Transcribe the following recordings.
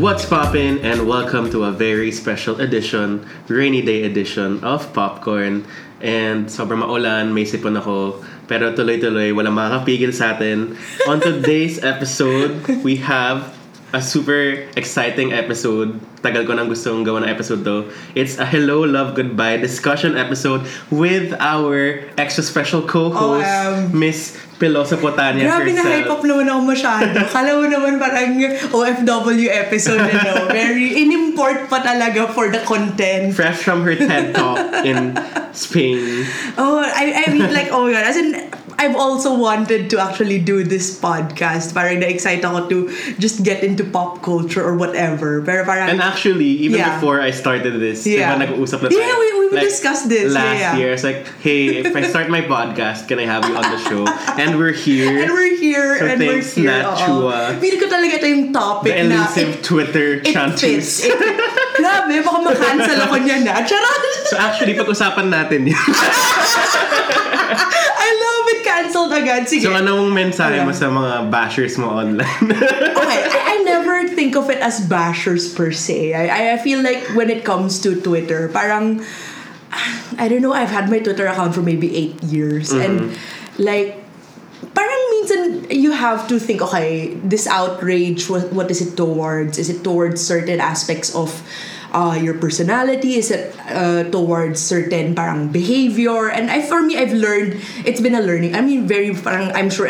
What's poppin', and welcome to a very special edition, rainy day edition of Popcorn. And sobrang maulan, may sipon ako, pero tuloy-tuloy, walang makakapigil sa atin. On today's episode, we have a super exciting episode. Tagal ko nang gustong gawa na episode to. It's a Hello Love Goodbye discussion episode with our extra special co-host, Miss Pilosopa Tanya herself. Grabe na hype up naman ako masyado. Kala mo naman parang OFW episode, you know. Very inimport pa talaga for the content. Fresh from her TED Talk in Spain. I mean, as in, I've also wanted to actually do this podcast. Parang na-excite ako to just get into pop culture or whatever. Pero parang, and actually, even before I started this, diba nag-uusap na tayo. Yeah, we like, discussed this. Last year, it's like, hey, if I start my podcast, can I have you on the show? And we're here. So thanks, Nat Chua. Feel ko talaga ito yung topic na... The elusive Twitter chances. It fits. Grabe, baka makancel ako niya na. Charot! So actually, pag-usapan natin yun. I love it. Cancelled agad. Sige. So anong mensahe mo sa mga bashers mo online? Okay. I never think of it as bashers per se. I feel like when it comes to Twitter, parang, I don't know, I've had my Twitter account for maybe 8 years. Mm-hmm. And like, parang minsan you have to think, okay, this outrage, what is it towards? Is it towards certain aspects of your personality? Is it towards certain parang behavior? And for me I've learned, it's been a learning. I mean, very parang, I'm sure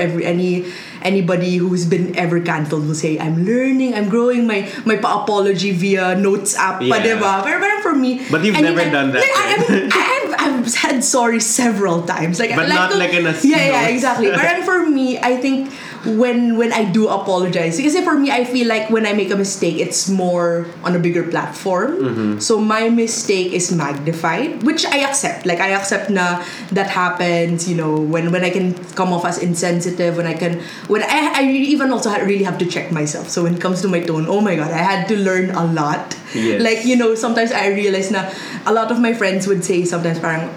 anybody who's been ever cancelled will say, I'm learning, I'm growing my apology via notes app pa, diba? Pero for me, but you've never done that. I've said sorry several times, like, but like, not like in a exactly. But for me, I think when I do apologize, because for me, I feel like when I make a mistake, it's more on a bigger platform. Mm-hmm. So my mistake is magnified, which I accept. Like, I accept na that happens, you know, when I can come off as insensitive, when I really even also really have to check myself. So when it comes to my tone, oh my God, I had to learn a lot. Yes. Like, you know, sometimes I realize na a lot of my friends would say sometimes parang,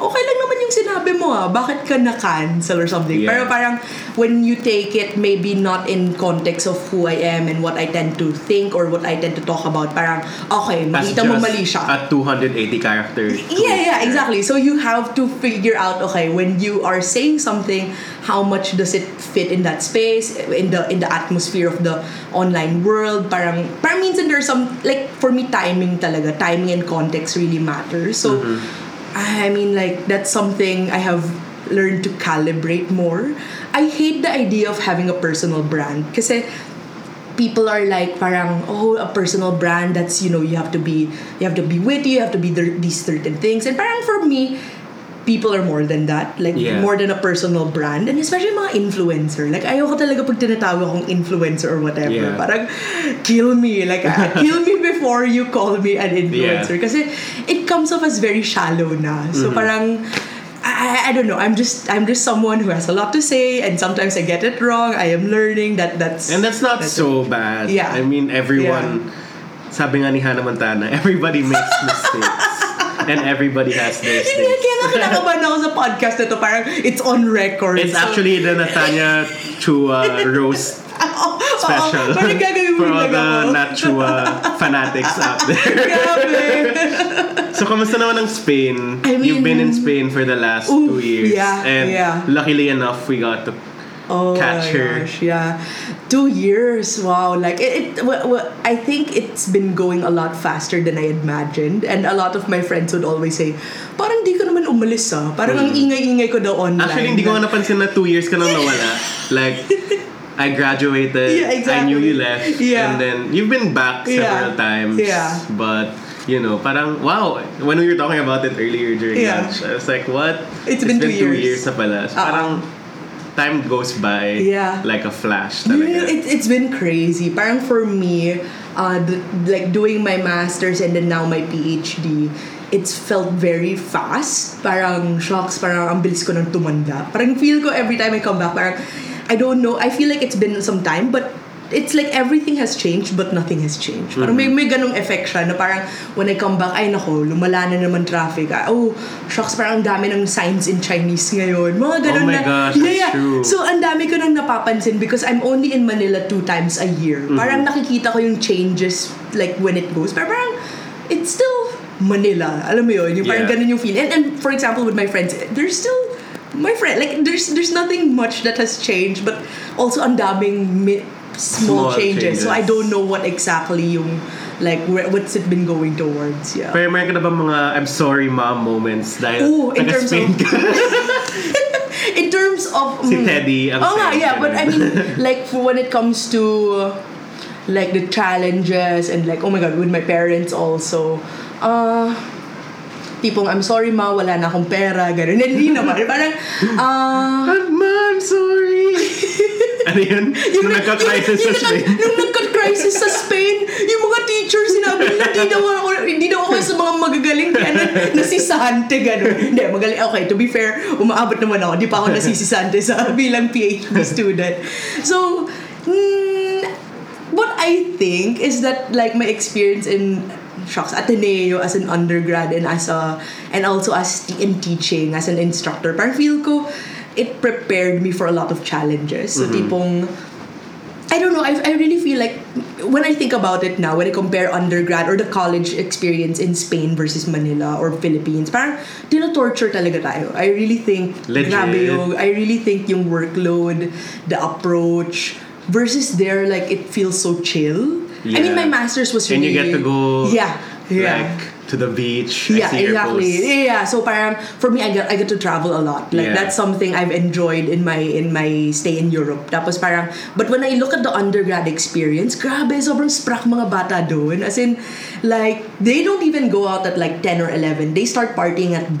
okay lang naman yung sinabi mo, bakit ka na-cancel or something. Pero parang when you take it maybe not in context of who I am and what I tend to think or what I tend to talk about, parang okay, makita mo mali siya. At 280 characters. Yeah, exactly. So you have to figure out, okay, when you are saying something, how much does it fit in that space, in the atmosphere of the online world. Parang minsan there's some, like, for me, timing and context really matters. So mm-hmm. I mean, like, that's something I have learned to calibrate more. I hate the idea of having a personal brand. Kasi people are like, parang, oh, a personal brand, that's, you know, you have to be witty, you have to be these certain things. And parang for me, people are more than that. Like, more than a personal brand. And especially mga influencer. Like, ayoko talaga pag tinatawag akong influencer or whatever. Yeah. Parang, kill me. Like, kill me before you call me an influencer. Kasi it comes off as very shallow na. So parang, I don't know. I'm just someone who has a lot to say, and sometimes I get it wrong. I am learning that's... And that's so bad. Yeah. I mean, everyone... Yeah. Sabi nga ni Hannah Montana, everybody makes mistakes. And everybody has their things. Kaya nga kinakabahan ako sa podcast na to. Parang, it's on record. It's actually the Nathanya Chua roast special. Parang gagawin mo na the Nat Chua fanatics out there. Grabe. So, kamusta naman ang Spain? I mean, you've been in Spain for the last 2 years. Yeah, and luckily enough, we got to catch her. Gosh, 2 years. Wow. Like, I think it's been going a lot faster than I imagined. And a lot of my friends would always say, parang di ka naman umalis, ah. Parang ang ingay-ingay ko daw online. Actually, hindi ko napansin na 2 years ka nang nawala. Like, I graduated. Yeah, exactly. I knew you left. Yeah. And then, you've been back several times. Yeah. But... You know, parang, wow, when we were talking about it earlier during lunch, I was like, what? It's been 2 years na pala. So parang, time goes by like a flash. Yeah, it's been crazy. Parang for me, like doing my master's and then now my PhD, it's felt very fast. Parang, shocks, parang ang bilis ko nang tumanda. Parang feel ko every time I come back, parang, I don't know, I feel like it's been some time, but it's like everything has changed but nothing has changed. Mm-hmm. Parang may ganung effect siya na parang when I come back, ay nako, lumala na naman traffic. Oh, shocks, parang ang dami ng signs in Chinese ngayon. Mga ganun na. Oh my gosh, that's true. So, ang dami ko nang napapansin because I'm only in Manila 2 times a year. Mm-hmm. Parang nakikita ko yung changes like when it goes. Pero parang, it's still Manila. Alam mo yun? Yung parang ganun yung feel. And for example, with my friends, they're still my friend. Like, there's nothing much that has changed but also ang daming small changes. So I don't know what exactly yung like what's it been going towards. Yeah. Pero mayroon ka na ba mga I'm sorry mom moments dahil taga-Spain ka? In terms of si Teddy. Oh nga, yeah, but I mean like for when it comes to like the challenges and like oh my god with my parents also tipong I'm sorry ma, wala na akong pera, ganun. Hindi naman, parang ma, I'm sorry. Ano yun? Nung nagka-crisis sa Spain. Nung nagka-crisis sa Spain, yung mga teachers sinabi nila, hindi daw ako sa mga magagaling nasisante, gano'n. Hindi, magaling. Okay, to be fair, umaabot naman ako. Di pa ako nasisisante sa bilang PhD student. So, what I think is that like my experience in Ateneo as an undergrad and also as in teaching as an instructor, parang feel ko it prepared me for a lot of challenges. So tipong I don't know, I really feel like when I think about it now, when I compare undergrad or the college experience in Spain versus Manila or Philippines, parang tino-torture talaga tayo. I really think I really think yung workload, the approach versus there, like it feels so chill. Yeah. I mean, my master's was really... And you get to go, like, to the beach. Yeah, exactly. Yeah, so parang, for me, I get to travel a lot. Like, that's something I've enjoyed in my stay in Europe. Tapos parang, but when I look at the undergrad experience, grabe, sobrang sprak mga bata doon. As in, like, they don't even go out at like 10 or 11. They start partying at 1.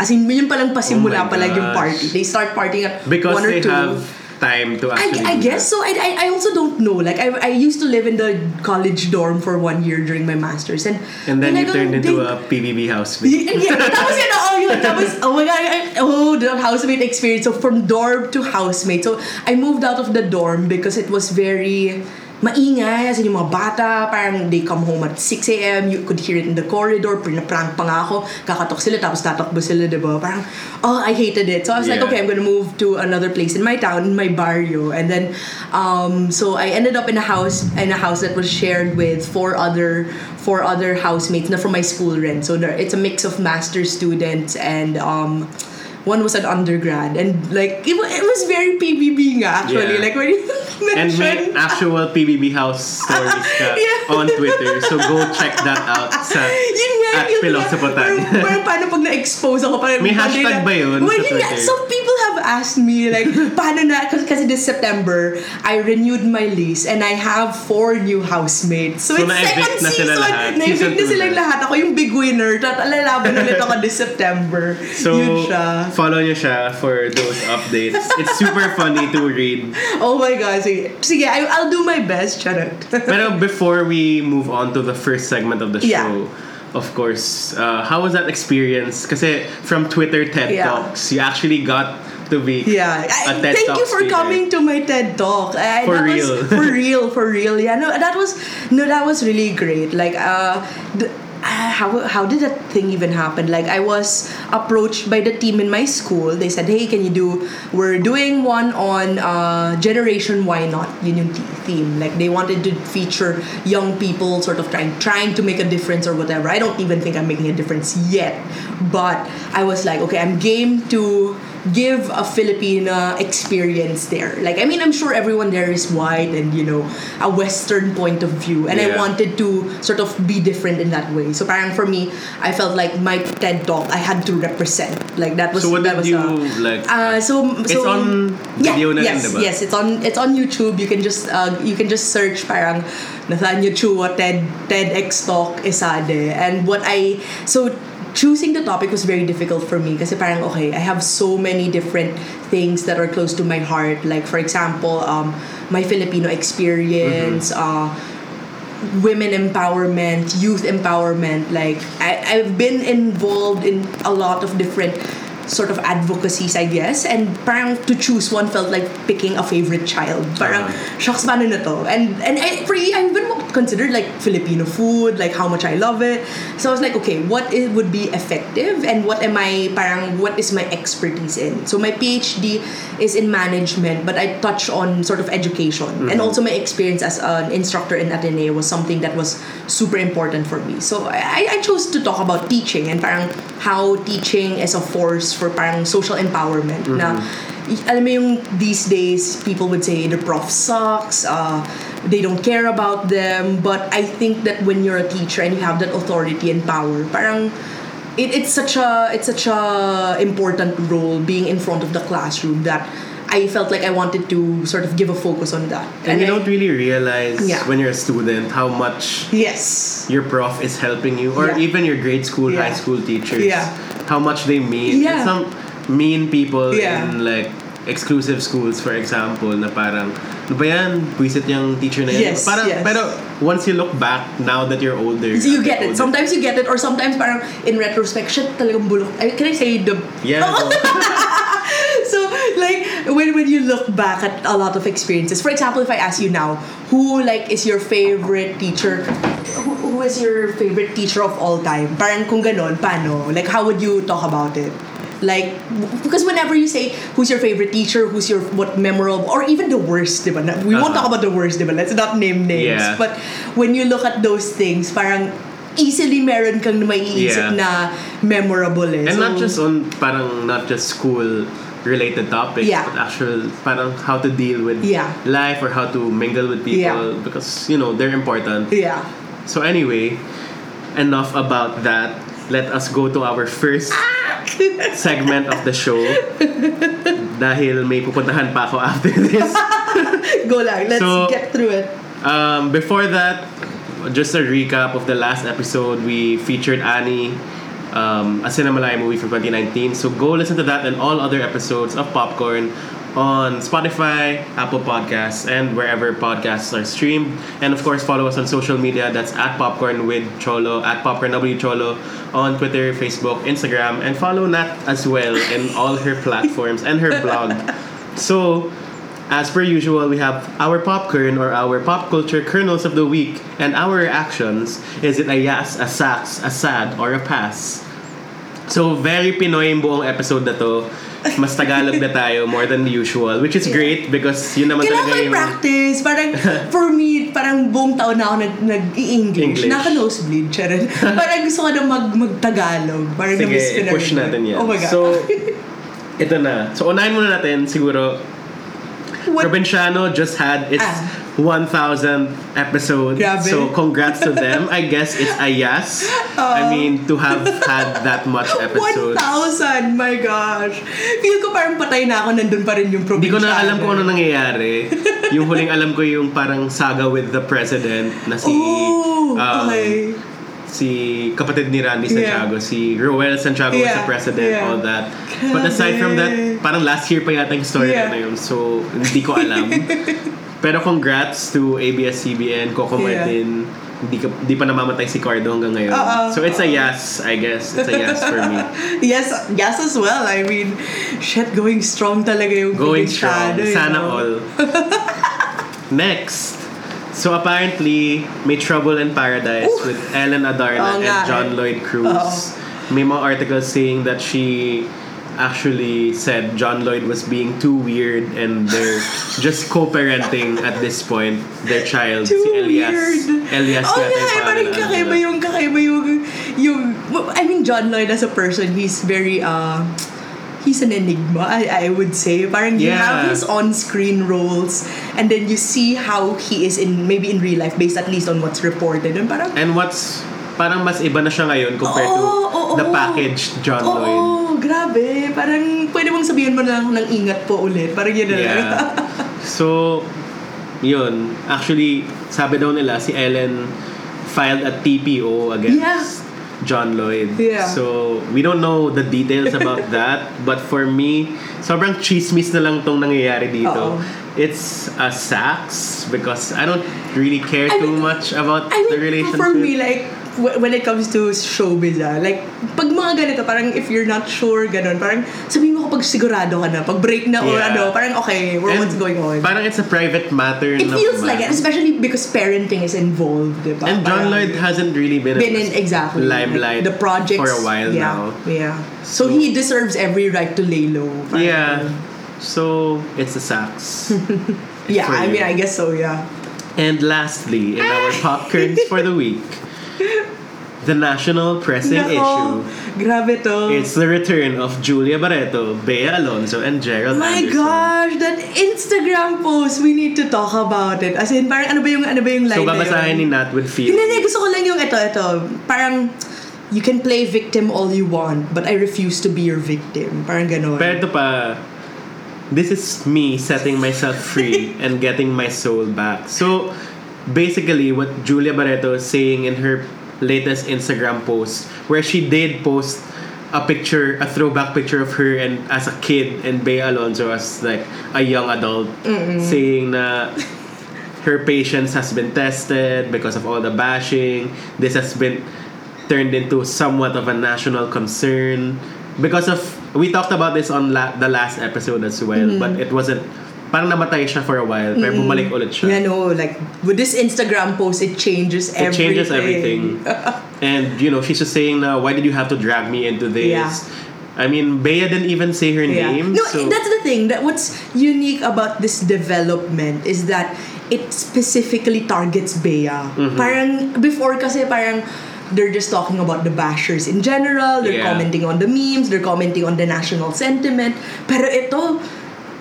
As in, yun palang pasimula palang yung party. They start partying at because 1 or 2. Because they have... time to actually I guess so. I also don't know. Like I used to live in the college dorm for 1 year during my master's, and then you turned into a PBB housemate. Yeah, that was the housemate experience. So from dorm to housemate. So I moved out of the dorm because it was very maingay, as in yung mga bata, parang they come home at 6 a.m, you could hear it in the corridor, pinaprank pa nga ako, kakatok sila, tapos tatakbo sila, diba? Parang, oh, I hated it. So I was like, okay, I'm gonna move to another place in my town, in my barrio. And then, so I ended up in a house that was shared with four other housemates na from my school rent. So it's a mix of master students and, one was an undergrad, and like it was very PBB nga actually. Yeah. Like when you mentioned and actual PBB house stories on Twitter, so go check that out sa at Pilosopa Tanya. Pero paano pag na-expose ako? May hashtag ba yun? Well, some people have asked me like paano na kasi this September I renewed my lease and I have 4 new housemates. So it's second season. Na-evict na silang lahat. Ako yung big winner. Lalaban ulit ako this September. So, yun siya. Follow niyo siya for those updates. It's super funny to read. Oh my God. Sige, I'll do my best. Charot. Pero before we move on to the first segment of the show, of course, how was that experience? Kasi from Twitter TED Talks, you actually got to be a TED Thank Talk you for speaker. Coming to my TED Talk. For real. Yeah, no, that was really great. Like, how did that thing even happen? Like, I was approached by the team in my school. They said, hey, can you we're doing one on Generation Why Not Union theme. Like, they wanted to feature young people sort of trying to make a difference or whatever. I don't even think I'm making a difference yet. But I was like, okay, I'm game to give a Filipina experience there. Like, I mean, I'm sure everyone there is white and, you know, a Western point of view. And I wanted to sort of be different in that way. So, parang for me, I felt like my TED Talk, I had to represent. Like, that was... So, what did you, like... it's on video na rin, diba? Yes, it's on YouTube. You can just search parang Nathanya Chua TEDx Talk Esade. And what I... So, choosing the topic was very difficult for me kasi parang okay, I have so many different things that are close to my heart. Like, for example, my Filipino experience, women empowerment, youth empowerment. Like, I've been involved in a lot of different sort of advocacies, I guess. And parang to choose one felt like picking a favorite child. Parang, shucks, paano na to? And for me, I even considered like Filipino food, like how much I love it. So I was like, okay, what would be effective and what am I, parang, what is my expertise in? So my PhD is in management, but I touched on sort of education. Mm-hmm. And also my experience as an instructor in Ateneo was something that was super important for me. So I chose to talk about teaching and parang how teaching is a force for parang social empowerment. Mm-hmm. Na, alam mo yung these days, people would say the prof sucks, they don't care about them. But I think that when you're a teacher and you have that authority and power, parang it's such a important role being in front of the classroom that I felt like I wanted to sort of give a focus on that. And you don't really realize when you're a student how much your prof is helping you, or even your grade school, high school teachers, how much they mean. Yeah. Some mean people in like exclusive schools, for example, na parang, ano ba yan? Buisit yung teacher na yan. Yes, parang, yes. Pero once you look back, now that you're older, you get it. Sometimes you get it, or sometimes parang in retrospect, shit, talagang bulok. Can I say the... Yeah. Oh. So, like, when you look back at a lot of experiences, for example, if I ask you now, who, like, is your favorite teacher? Who is your favorite teacher of all time? Parang kung ganon, paano? Like, how would you talk about it? Like, because whenever you say, who's your favorite teacher, who's your, what memorable, or even the worst, diba? We won't talk about the worst, diba? Let's not name names. Yeah. But when you look at those things, parang, easily meron kang maiisip na memorable. And so, not just on, parang, not just school related topics, but actual parang how to deal with life or how to mingle with people because, you know, they're important. Yeah. So anyway, enough about that. Let us go to our first segment of the show. Dahil may pupuntahan pa ako after this. Go lang. Let's get through it. Before that, just a recap of the last episode. We featured Annie, a Cinemalaya movie from 2019. So go listen to that and all other episodes of Popcorn on Spotify, Apple Podcasts, and wherever podcasts are streamed. And of course, follow us on social media. That's at Popcorn with Cholo, at Popcorn W Cholo on Twitter, Facebook, Instagram, and follow Nat as well in all her platforms and her blog. So, as per usual, we have our popcorn or our pop culture kernels of the week and our actions. Is it a yes, a sax, a sad, or a pass? So, very Pinoy yung buong episode na to. Mas Tagalog na tayo, more than usual. Which is great because yun naman talaga yung... Kailangan practice. Parang, for me, parang buong taon na ako nag-i-English. Naka-nosebleed, Cheryl. Parang gusto ko na mag-Tagalog. Parang sige, na-miss ko na push natin yan. Oh my God. So, ito na. So, unahin muna natin, siguro... Provinciano just had its 1,000th episode. Grabe. So congrats to them. I guess it's a yes. I mean, to have had that much episodes. 1,000! My gosh! Feel ko parang patay na ako, nandun pa rin yung Provinciano. Hindi ko na alam kung ano nangyayari. Yung huling alam ko yung parang saga with the president na si... Oh, okay. Si kapatid ni Randy Santiago, si Roel Santiago was the president, all that. But aside from that, parang last year pa yata yung story na yun. So, hindi ko alam. Pero congrats to ABS-CBN, Coco Martin. Hindi pa namamatay si Cardo hanggang ngayon. So, it's a yes, I guess. It's a yes for me. Yes as well. I mean, shit, going strong talaga yung going strong. Sana all. Next. So apparently, may trouble in paradise with Ellen Adarna and John Lloyd Cruz. May mga articles saying that she actually said John Lloyd was being too weird and they're just co-parenting at this point their child, too si Elias. Weird. Elias parang kakaiba yung... I mean, John Lloyd as a person, he's very... he's an enigma, I would say. Parang you have his on-screen roles and then you see how he is in maybe in real life based at least on what's reported. And parang what's parang mas iba na siya ngayon compared to the packaged John Lloyd. Oh, grabe. Parang pwede mong sabihin mo na lang ng ingat po ulit. Parang yun na lang. So, yun. Actually, sabi daw nila si Ellen filed a TPO against John Lloyd. Yeah. So, we don't know the details about that. But for me, sobrang chismis na lang tong nangyayari dito. Uh-oh. It's a sax because I don't really care too much about the relationship. For me, like, when it comes to showbiz, like, pag mga ganito, parang if you're not sure, ganun, parang sabihin mo kapag sigurado ka na, pag break na or ano, parang okay, what's going on? Parang it's a private matter. It feels like it, especially because parenting is involved, diba? And John Lloyd hasn't really been in limelight, like, the projects, for a while now. Yeah. So he deserves every right to lay low. Yeah. So, it's a sacks. Yeah, I mean, I guess so, yeah. And lastly, in our popcorns for the week, the national pressing issue. Grabe to. It's the return of Julia Barretto, Bea Alonzo, and Gerald Anderson. My gosh, that Instagram post, we need to talk about it. As in, parang ano ba yung line na yun? So, babasahin ni Nat with feelings. Hindi, gusto ko lang yung ito. Parang, you can play victim all you want, but I refuse to be your victim. Parang ganon. Pero ito pa, this is me setting myself free and getting my soul back. So, basically, what Julia Barretto is saying in her latest Instagram post, where she did post a throwback picture of her and as a kid, and Bea Alonzo as like a young adult, saying na her patience has been tested because of all the bashing. This has been turned into somewhat of a national concern. Because of, we talked about this on the last episode as well, but it wasn't, parang namatay siya for a while, pero bumalik ulit siya. Yeah, no, like, with this Instagram post, it changes everything. And, you know, she's just saying, why did you have to drag me into this? Yeah. I mean, Bea didn't even say her name. No, so that's the thing, that what's unique about this development is that it specifically targets Bea. Parang, before kasi parang, they're just talking about the bashers in general. They're commenting on the memes. They're commenting on the national sentiment. Pero ito,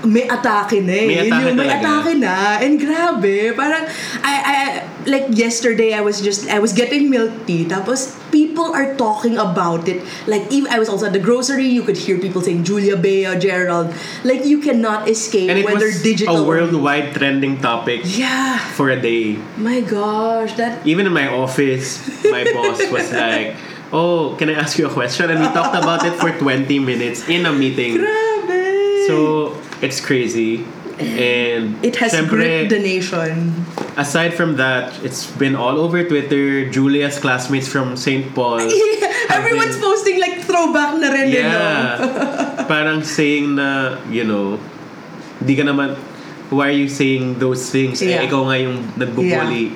may atake na eh. May atake na. And grabe. Parang, I like yesterday, I was getting milk tea. Tapos, people are talking about it. Like, even, I was also at the grocery. You could hear people saying, Julia, Bea, Gerald. Like, you cannot escape whether digital. And it was a worldwide trending topic for a day. My gosh. That, even in my office, my boss was like, oh, can I ask you a question? And we talked about it for 20 minutes in a meeting. Grabe. So, it's crazy. And it has gripped the nation. Aside from that, it's been all over Twitter. Julia's classmates from St. Paul. Everyone's posting like throwback na rin. Yeah. Parang saying na, you know, di ka naman, why are you saying those things? Eh, ikaw nga yung nagbubuli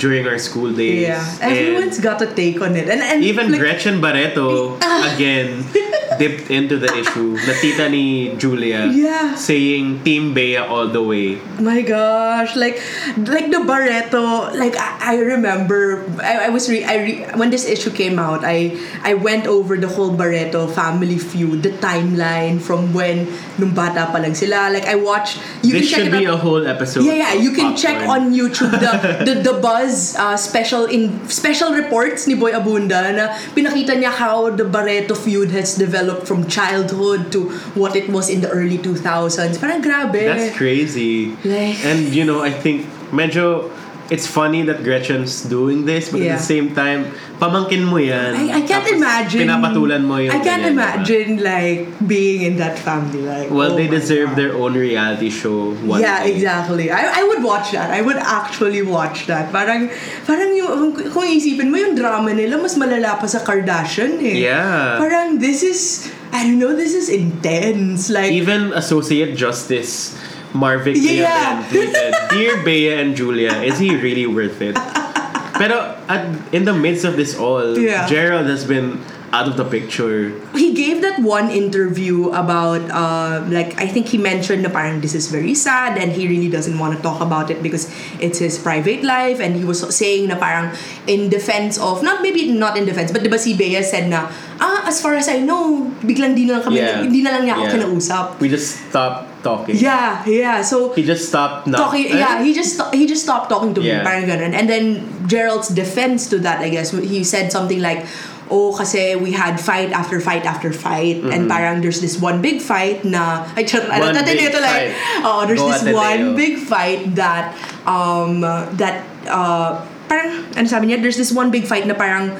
during our school days. Yeah. Everyone's got a take on it. And even like, Gretchen Barretto, again, dipped into the issue. The tita ni Julia saying Team Bea all the way. My gosh, like the Barretto, like I remember when this issue came out, I went over the whole Barretto family feud, the timeline from when nung bata pa lang sila. Like I watched, this should be a whole episode. Yeah, you can check on YouTube the Buzz special reports ni Boy Abunda na pinakita niya how the Barretto feud has developed from childhood to what it was in the early 2000s. Parang grabe. That's crazy. Like, and you know, I think medyo it's funny that Gretchen's doing this, but at the same time, pamangkin mo yan. I can't imagine. Pinapatulan mo yung. I can't imagine like being in that family. Like, well, they deserve their own reality show. One day. Exactly. I would watch that. I would actually watch that. Parang yung kung isipin mo yung drama nila mas malala pa sa Kardashian eh. Yeah. Parang this is intense. Like even Associate Justice. Marvick tweeted, "Dear Bea and Julia, is he really worth it?" Pero in the midst of this all, Gerald has been out of the picture. He gave that one interview about, like, I think he mentioned na parang this is very sad and he really doesn't want to talk about it because it's his private life, and he was saying na parang in defense of, but diba si Bea said na, as far as I know, biglang hindi na lang niya ako kinausap. We just stopped talking. Yeah. So he just stopped talking. Yeah, he just stopped talking to me. Parang ganun. And then Gerald's defense to that, I guess, he said something like, oh, kasi we had fight after fight after fight, and parang there's this one big fight na there's this one big fight na parang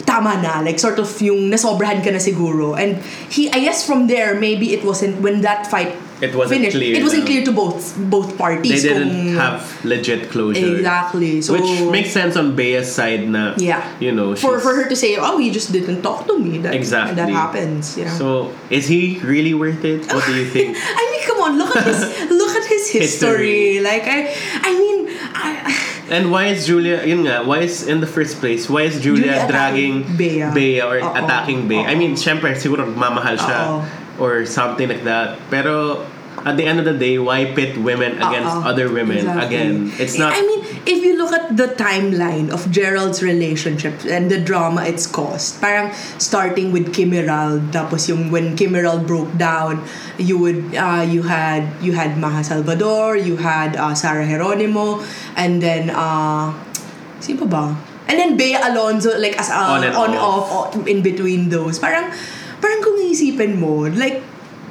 tama na, like sort of yung nasobrahan ka na siguro, and he, I guess from there maybe it wasn't, when that fight it wasn't finished. Clear. It wasn't clear to both parties. They didn't have legit closure. Exactly. So, which makes sense on Bea's side na, yeah, you know, for her to say, oh, you just didn't talk to me. That, exactly. That happens. Yeah. So is he really worth it? What do you think? I mean, come on, look at his history. Like and why is Julia, yun nga, why is Julia dragging Bea or attacking Bea? I mean, syempre, siguro magmamahal siya or something like that. Pero at the end of the day, why pit women against other women? Exactly. Again, it's not... I mean, if you look at the timeline of Gerald's relationship and the drama it's caused, parang starting with KimErald, tapos yung when KimErald broke down, you had Maja Salvador, you had Sarah Geronimo, and then sino ba? And then Bea Alonzo, like as on and off in between those. Parang kung iisipin mo, like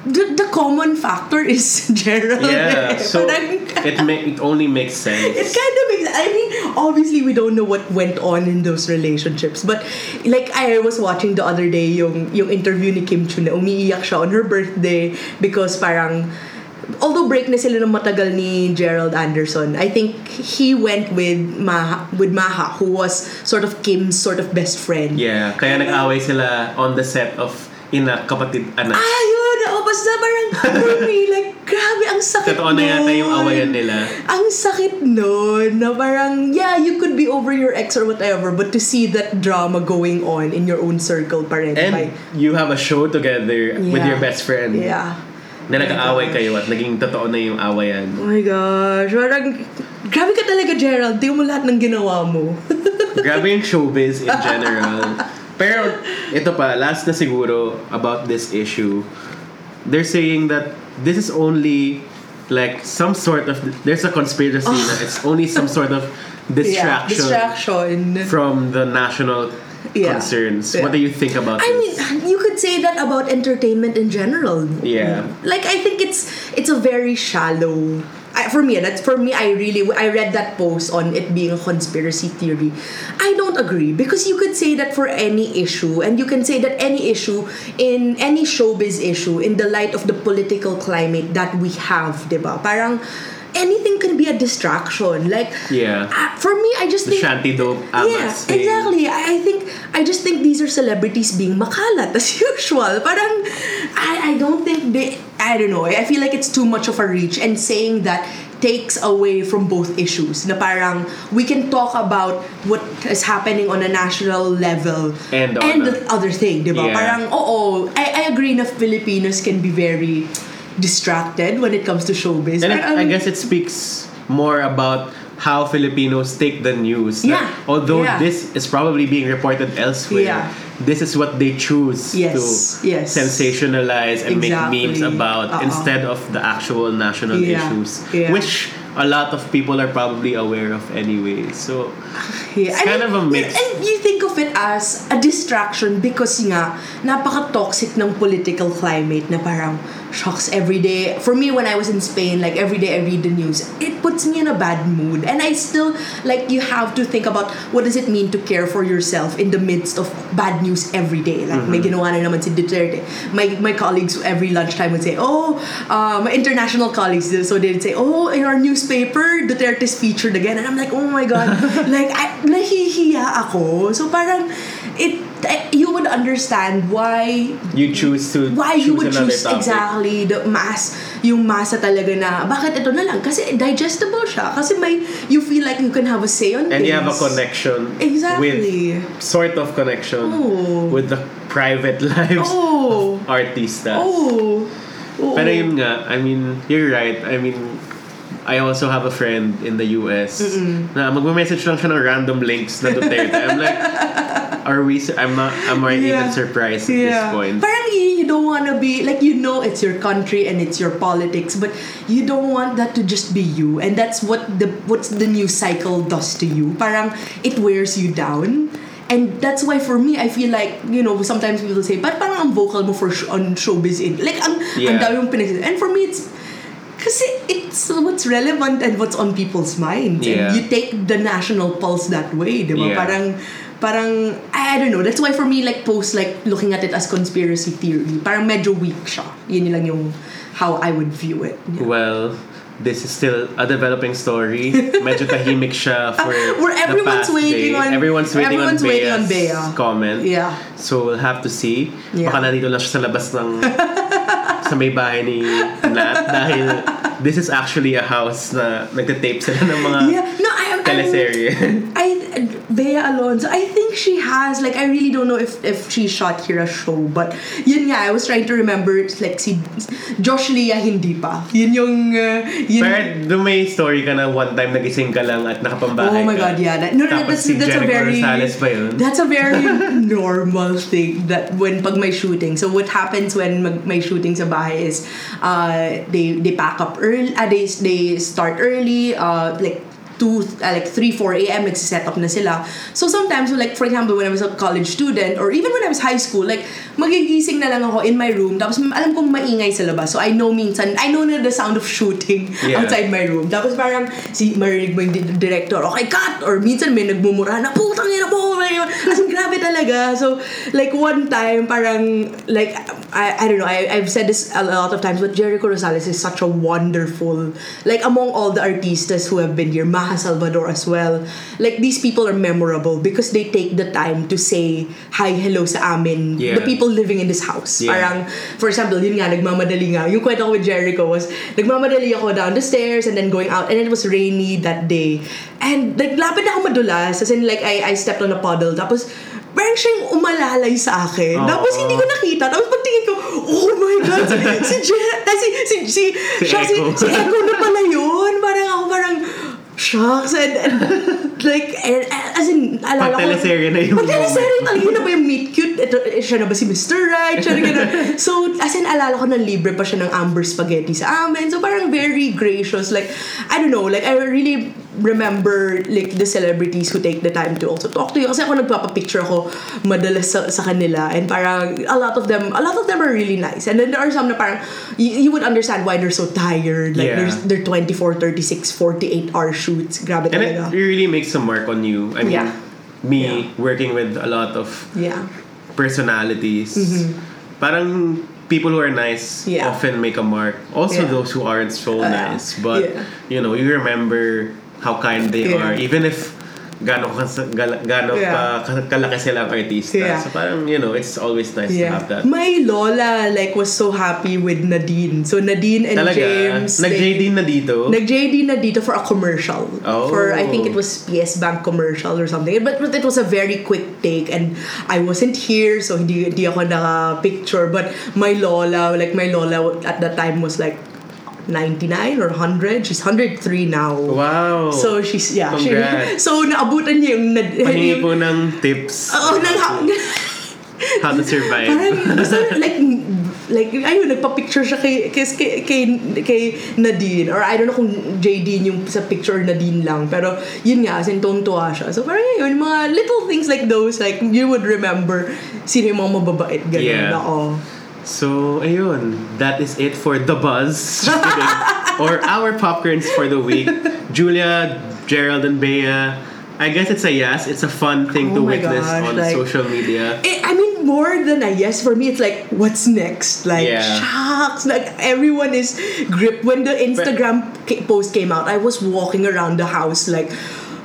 the common factor is Gerald. Yeah, so it only makes sense. It kind of makes sense. I mean, obviously, we don't know what went on in those relationships. But, like, I was watching the other day yung interview ni Kim Chu na umiiyak siya on her birthday because parang... Although break na sila ng matagal ni Gerald Anderson, I think he went with Maja, who was sort of Kim's sort of best friend. Yeah, kaya nag-away sila on the set of Ina, Kapatid, Anak. Basta parang, for me, like, grabe, ang sakit nun. Totoo na yata yung awayan nila. Ang sakit nun, na parang, yeah, you could be over your ex or whatever, but to see that drama going on in your own circle pa rin. And like, you have a show together with your best friend. Yeah. Na nag-aaway kayo at naging totoo na yung awayan. Oh my gosh, parang, grabe ka talaga, Gerald. Tingnan mo lahat ng ginawa mo. Grabe yung showbiz in general. Pero, ito pa, last na siguro about this issue. They're saying that this is only like some sort of... There's a conspiracy that it's only some sort of distraction from the national concerns. Yeah. What do you think about this? I mean, you could say that about entertainment in general. Yeah. Like, I think it's a very shallow... I read that post on it being a conspiracy theory. I don't agree, because you could say that for any issue, and you can say that any issue, in any showbiz issue, in the light of the political climate that we have, diba? Parang anything can be a distraction. Like, for me, I just think... The shanty-dope amas thing. Exactly. I just think these are celebrities being makalat as usual. Parang, I don't think they... I don't know. I feel like it's too much of a reach. And saying that takes away from both issues. Na parang, we can talk about what is happening on a national level. And the other thing, diba? Yeah. Parang, I agree na Filipinos can be very... distracted when it comes to showbiz. And I guess it speaks more about how Filipinos take the news. Yeah. Although this is probably being reported elsewhere, this is what they choose to sensationalize and make memes about instead of the actual national issues, which a lot of people are probably aware of anyway. So it's kind of a mix. And you think of it as a distraction because nga, napaka-toxic ng political climate na parang shocks every day. For me, when I was in Spain, like every day I read the news, it puts me in a bad mood. And I still, like, you have to think about what does it mean to care for yourself in the midst of bad news every day. Like, may ginawa na naman si Duterte. My colleagues every lunchtime would say, my international colleagues, so they'd say, in our newspaper, Duterte's featured again. And I'm like, oh my God. Like, nahihiya ako. So parang, you would understand why you would choose exactly the masa talaga na bakit ito na lang kasi digestible siya kasi may you feel like you can have a say on and things. You have a connection with the private lives of artistas. Pero yun nga, I mean, you're right. I mean, I also have a friend in the US na magme-message lang siya ng random links na Duterte. I'm like, I'm not even surprised at this point. Apparently, you don't want to be, like, you know it's your country and it's your politics, but you don't want that to just be you. And that's what the news cycle does to you. Parang, it wears you down. And that's why for me, I feel like, you know, sometimes people say, but parang ang vocal mo for on showbiz. Like, ang dami yung pinag-. And for me, it's... Kasi it's what's relevant and what's on people's minds. Yeah. And you take the national pulse that way, diba? Yeah. Parang, I don't know. That's why for me, like, posts, like, looking at it as conspiracy theory, parang medyo weak siya. Yun lang yung how I would view it. Yeah. Well, this is still a developing story. Medyo tahimik siya for everyone's waiting on Bea's comment. Yeah. So we'll have to see. Yeah. Baka nandito lang siya sa labas ng sa may bahay ni Nat dahil this is actually a house na nagtatape sila ng mga teleserye. Bea Alonzo, I think she has, like, I really don't know if she shot here a show, but yun nga, I was trying to remember, it's like si Josh Lea hindi pa. Yun yung yun. Pero may story ka na one time nagising ka lang at nakapambahay. Oh my god, yeah. That's a very normal thing that when pag may shooting. So what happens when may shooting sa bahay is they pack up early, they start early, like 3, 4 a.m. nagsiset up na sila. So sometimes, like, for example, when I was a college student or even when I was high school, like, magigising na lang ako in my room tapos alam kong maingay sa labas. So I know na the sound of shooting outside my room. Tapos parang marinig mo yung director, okay, cut! Or minsan may nagmumura na, putang ina po! As in, grabe talaga. So, like, one time, parang, like, I don't know, I've said this a lot of times, but Jericho Rosales is such a wonderful, like, among all the artistas who have been here, Maja Salvador as well, like, these people are memorable because they take the time to say hi, hello sa amin, the people living in this house. Yeah. Parang, for example, yun nga, nagmamadali nga. Yung kwento ko with Jericho was, nagmamadali ako down the stairs and then going out, and it was rainy that day. And, like, lapit na ako madulas, as in, like, I stepped on a puddle, tapos, parang siya yung umalalay sa akin. Aww. Tapos hindi ko nakita. Tapos pagtingin ko, oh my God, si Echo na pala yun. Parang ako, parang, shocks and like as in alala ko pag teleserye talaga yun na ba yung meet cute siya na ba si Mr. Right siya na gano'n. So as in alala ko na libre pa siya ng amber spaghetti sa amin, so parang very gracious, like I don't know, like I really remember like the celebrities who take the time to also talk to you kasi ako nagpapapicture ako madalas sa kanila and parang a lot of them are really nice, and then there are some na parang you would understand why they're so tired, like they're 24, 36, 48 hour shoots. Grabe talaga. And it really makes some work on you. I mean, working with a lot of personalities, parang people who are nice often make a mark. Also those who aren't so nice, but you know, you remember how kind they are, even if gano'ng kalaki silang artista. Yeah. So parang, you know, it's always nice to have that. My lola, like, was so happy with Nadine. So Nadine and talaga? James... Nag-JD na dito for a commercial. Oh. For, I think it was PS Bank commercial or something. But it was a very quick take and I wasn't here, so hindi ako naka-picture. But my lola at that time was like, 99 or 100. She's 103 now. Wow. So she's Congrats. So naabutan niya yung pahingi po ng tips. Oo, how to survive. Parang, so, like ayun, nagpa-picture siya kay Nadine, or I don't know kung JD yung sa picture Nadine lang, pero yun nga, as in tontuwa siya. So parang yun, mga little things like those, like you would remember sino yung mga mababait ganun na So, ayun. That is it for The Buzz. Or our popcorns for the week. Julia, Gerald, and Bea. I guess it's a yes. It's a fun thing to witness on social media. More than a yes for me, it's like, what's next? Like, shucks. Like, everyone is gripped. When the Instagram post came out, I was walking around the house like,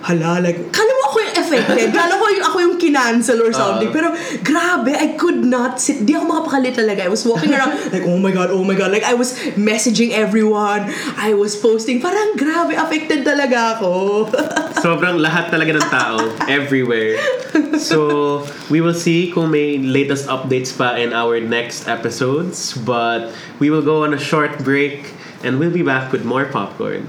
hala, like, kala mo ako yung affected. Kala ko ako yung kinancel or something. Pero, grabe, I could not sit. Di ako makapakali talaga. I was walking around, like, oh my God. Like, I was messaging everyone. I was posting. Parang, grabe, affected talaga ako. Sobrang lahat talaga ng tao. Everywhere. So, we will see kung may latest updates pa in our next episodes. But, we will go on a short break and we'll be back with more popcorn.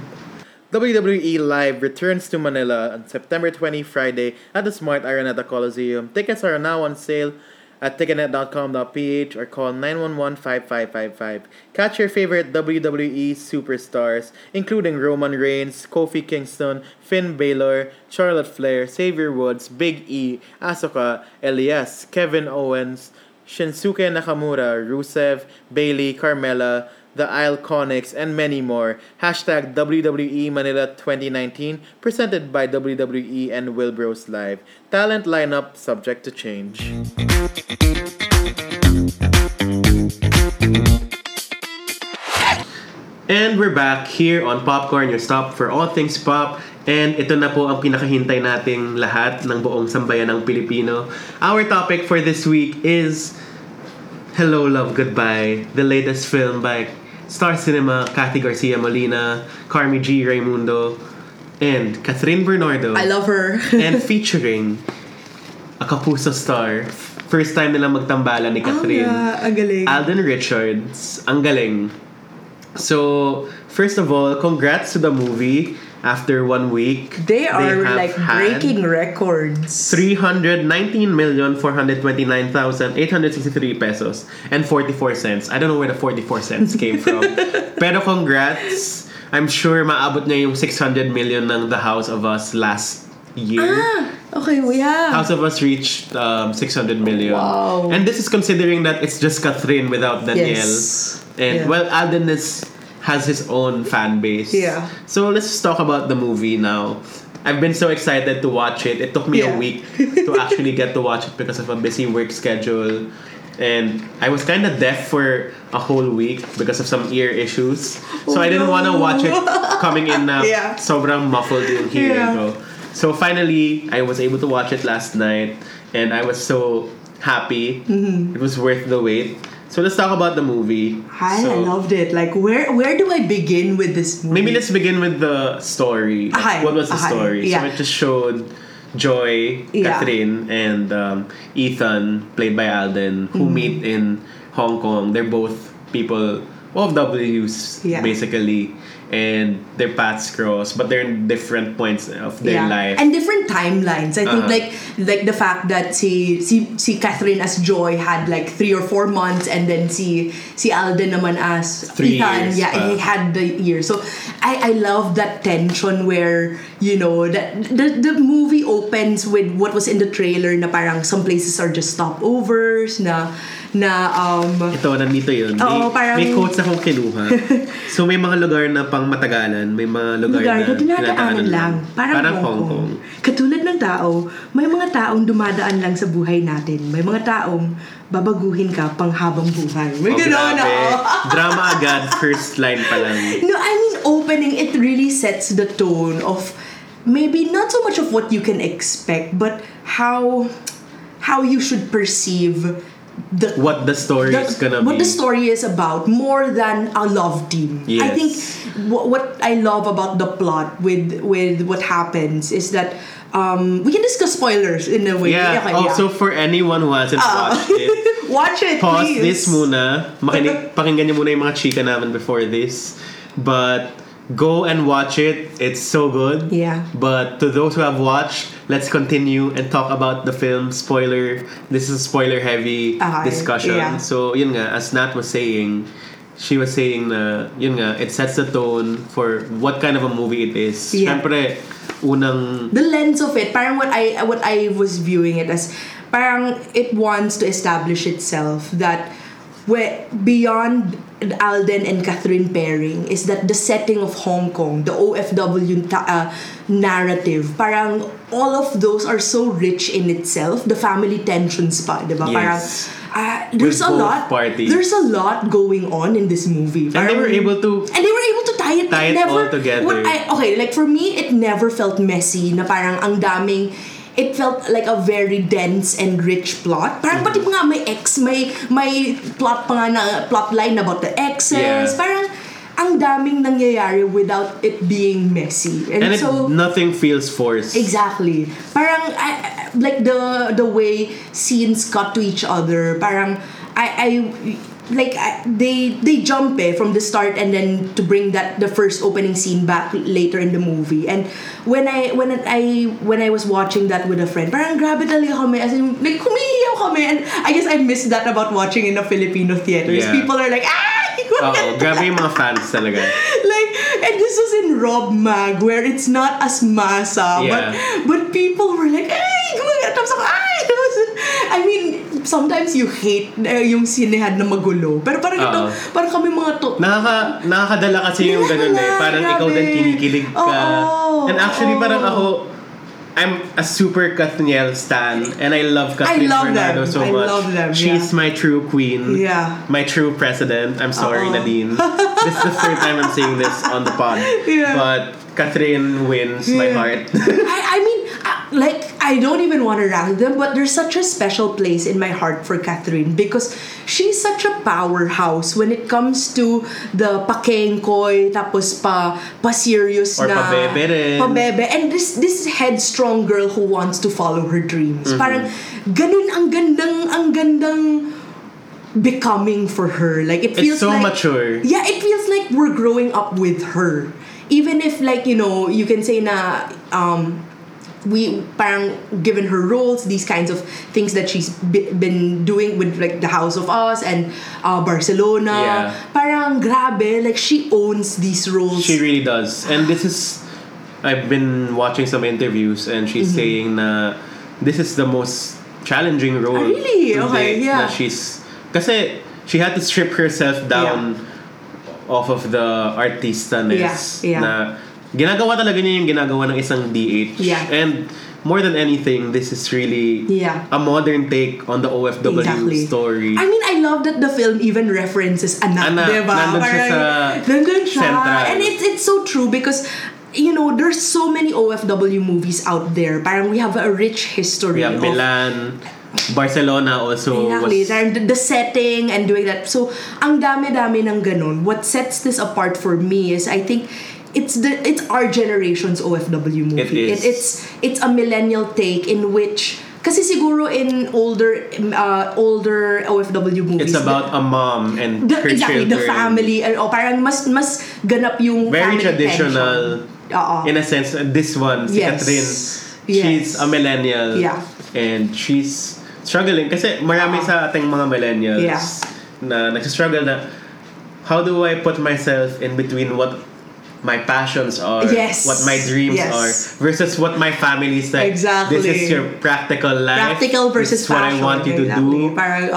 WWE Live returns to Manila on September 20, Friday at the Smart Araneta Coliseum. Tickets are now on sale at ticketnet.com.ph or call 911-5555. Catch your favorite WWE superstars, including Roman Reigns, Kofi Kingston, Finn Balor, Charlotte Flair, Xavier Woods, Big E, Asuka, Elias, Kevin Owens, Shinsuke Nakamura, Rusev, Bayley, Carmella, The Iconics, and many more. # WWE Manila 2019, presented by WWE and Wilbros Live. Talent lineup subject to change. And we're back here on Popcorn, your stop for all things pop. And ito na po ang pinakahintay nating lahat ng buong sambayan ng Pilipino. Our topic for this week is Hello Love Goodbye, the latest film by Star Cinema, Kathy Garcia-Molina, Carmi G. Raimundo, and Kathryn Bernardo. I love her. And featuring a Kapuso star. First time nilang magtambala ni Kathryn. Oh, yeah. Alden Richards. Ang galing. So, first of all, congrats to the movie. After 1 week, they are breaking records. 319,429,863 pesos and 44 cents. I don't know where the 44 cents came from. Pero congrats. I'm sure maabot niya yung 600 million ng The House of Us last year. Okay, yeah. House of Us reached 600 million. Wow. And this is considering that it's just Kathryn without Danielle. Yes. And well, Alden has his own fan base. Yeah. So let's just talk about the movie now. I've been so excited to watch it. It took me a week to actually get to watch it because of a busy work schedule. And I was kind of deaf for a whole week because of some ear issues. So I didn't want to watch it coming in na sobrang muffled yung hearing ko. So finally, I was able to watch it last night. And I was so happy. Mm-hmm. It was worth the wait. So let's talk about the movie. I loved it. Like, where do I begin with this movie? Maybe let's begin with the story. Like, what was the story? Yeah. So it just showed Joy, Kathryn, and Ethan, played by Alden, who meet in Hong Kong. They're both people OFWs, basically. And their paths cross, but they're in different points of their life and different timelines. I think like the fact that si Kathryn as Joy had like 3 or 4 months, and then si Alden naman as Ethan, he had the year. So I love that tension where you know that the movie opens with what was in the trailer. Na parang some places are just stopovers. Ito, nandito yun. Oh, parang may quotes akong kinuha. So, may mga lugar na pang matagalan, may mga lugar na dinadaanan lang. Parang Hong Kong. Katulad ng tao, may mga taong dumadaan lang sa buhay natin. May mga taong babaguhin ka pang habang buhay. May gano'n Drama agad, first line pa lang. No, I mean, opening, it really sets the tone of maybe not so much of what you can expect, but how you should perceive what the story is about, more than a love team. Yes. I think what I love about the plot with what happens is that we can discuss spoilers in a way. Yeah. Okay, also for anyone who hasn't watched it, watch it. Pause please. This muna. Pakinggan niyo muna yung mga chika namin before this, but go and watch it. It's so good. Yeah. But to those who have watched, let's continue and talk about the film. Spoiler. This is a spoiler-heavy discussion. Yeah. So, yun nga, as Nat was saying, she was saying na, yun nga, it sets the tone for what kind of a movie it is. Yeah. Siyempre, the lens of it, parang what I was viewing it as, parang it wants to establish itself that beyond Alden and Kathryn pairing is that the setting of Hong Kong, the OFW narrative, parang all of those are so rich in itself. The family tensions pa, diba? Yes. Parang there's a lot. Parties. There's a lot going on in this movie. Parang, and they were able to tie it all together. Like for me, it never felt messy. Na parang ang daming. It felt like a very dense and rich plot. Parang pati pa nga may ex, may plot pa nga na plotline about the exes. Yeah. Parang ang daming nangyayari without it being messy. And so nothing feels forced. Exactly. Parang like the way scenes cut to each other. Parang they jump from the start, and then to bring the first opening scene back later in the movie. And when I was watching that with a friend, parang grabe talaga kami, as in like kumiyaw kami, and I guess I miss that about watching in the Filipino theaters. Yeah. People are like grabe yung mga fans talaga. Like, and this was in Rob Mag, where it's not as masa, but people were like I mean, sometimes you hate yung sinehan na magulo. Pero parang ito, parang kami mga nakakadala kasi yung ganun. Parang grabe. Ikaw din kinikilig ka. And actually, parang ako, I'm a super Kathryn stan, and I love Kathryn Bernardo so much. I love them. She's my true queen. Yeah. My true president. I'm sorry, Nadine. This is the third time I'm saying this on the pod. Yeah. But Kathryn wins my heart. I mean, I don't even want to rank them, but there's such a special place in my heart for Kathryn because she's such a powerhouse when it comes to the pakengkoy, tapos pa-serious na. Or pabebe rin. Pabebe. And this headstrong girl who wants to follow her dreams. Mm-hmm. Parang ganun ang gandang becoming for her. Like, it's so mature. Yeah, it feels like we're growing up with her. Even if, like, you know, you can say na... we parang given her roles, these kinds of things that she's been doing with like the House of Us and Barcelona, parang grabe, like she owns these roles. She really does. And this is, I've been watching some interviews and she's saying na this is the most challenging role. Really? Okay, yeah. Kasi she had to strip herself down off of the artistaness. Yeah, yeah. Na, ginagawa talaga niya yung ginagawa ng isang DH. Yeah. And more than anything, this is really a modern take on the OFW story. I mean, I love that the film even references anak, diba? Nandun siya sa... And it's so true because, you know, there's so many OFW movies out there. Parang we have a rich history of... Milan... Barcelona also the setting and doing that. So, ang dami-dami ng ganun. What sets this apart for me is, I think... It's our generation's OFW movie. It is. It's a millennial take in which, kasi siguro in older OFW movies. It's about a mom and her children. The family. Oh, parang mas ganap yung very traditional. In a sense, this one, si Kathryn, she's a millennial. Yeah. And she's struggling. Kasi marami sa ating mga millennials na nagsistruggle na, how do I put myself in between what my passions are, what my dreams are, versus what my family's like. Exactly. This is your practical life. Practical versus passion. This is what I want you to do. Parang,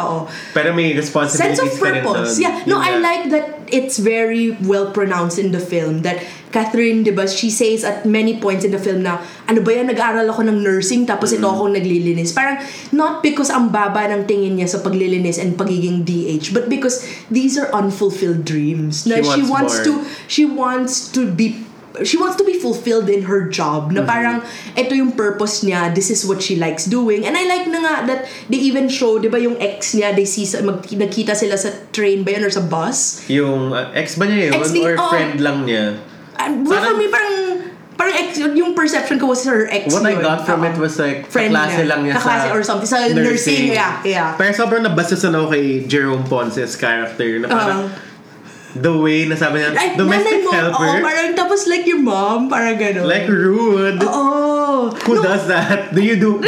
pero may responsibilities. Sense of purpose. Yeah. No, I like that it's very well pronounced in the film that Kathryn, diba, she says at many points in the film na, ano ba yan, nag-aaral ako ng nursing tapos ito akong naglilinis. Parang, not because ang baba ng tingin niya sa paglilinis and pagiging DH, but because these are unfulfilled dreams. Na she wants to be fulfilled in her job. Na parang, ito yung purpose niya, this is what she likes doing. And I like na nga that they even show, di ba yung ex niya, they see, nagkita sila sa train ba yun or sa bus? Yung ex ba niya yun? Or friend lang niya? Well, for me, parang ex, yung perception ko was her ex. What I got from it was like, kaklase lang niya sa or something, sa nursing. Yeah. Pero sobrang nabastusan ako kay Jerome Ponce's character na parang, the way nasabi niya, like, domestic helper. Parang tapos like your mom, parang gano'n. Like rude. Who does that? Would you do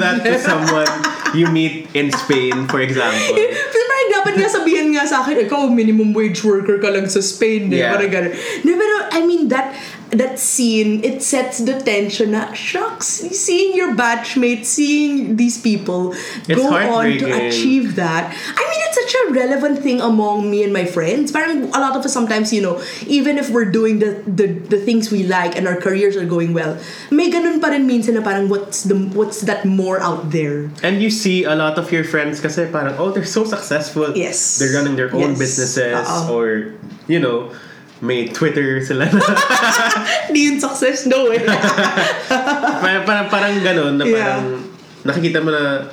that to someone you meet in Spain, for example? Parang dapat nga sabihin nga sa akin, ikaw minimum wage worker ka lang sa Spain. Parang gano'n. No, pero I mean that scene, it sets the tension na, shucks, seeing your batchmates, seeing these people go on to achieve that. I mean, it's such a relevant thing among me and my friends. Parang a lot of us sometimes, you know, even if we're doing the things we like and our careers are going well, may ganun pa rin minsan na parang what's that more out there. And you see a lot of your friends kasi parang, they're so successful. Yes. They're running their own businesses or, you know, may Twitter sila na. Hindi yun success, no way. parang ganun na parang nakikita mo na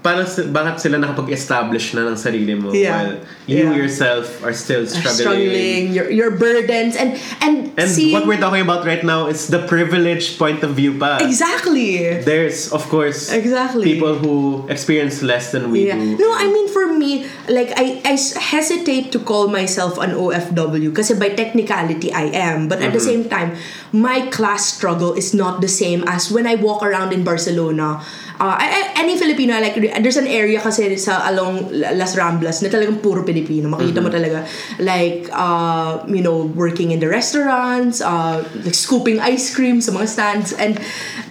parang bakit sila nakapag-establish na ng sarili mo while you yourself are still struggling. Your burdens and seeing, what we're talking about right now is the privileged point of view pa. Exactly. There's, of course, people who experience less than we do. No, I mean, for me, like, I hesitate to call myself an OFW kasi by technicality I am. But at the same time, my class struggle is not the same as when I walk around in Barcelona. Any Filipino, like, there's an area kasi sa along Las Ramblas na talagang puro Pilipino. Makikita mo talaga, like, you know, working in the restaurants, like scooping ice cream sa mga stands. And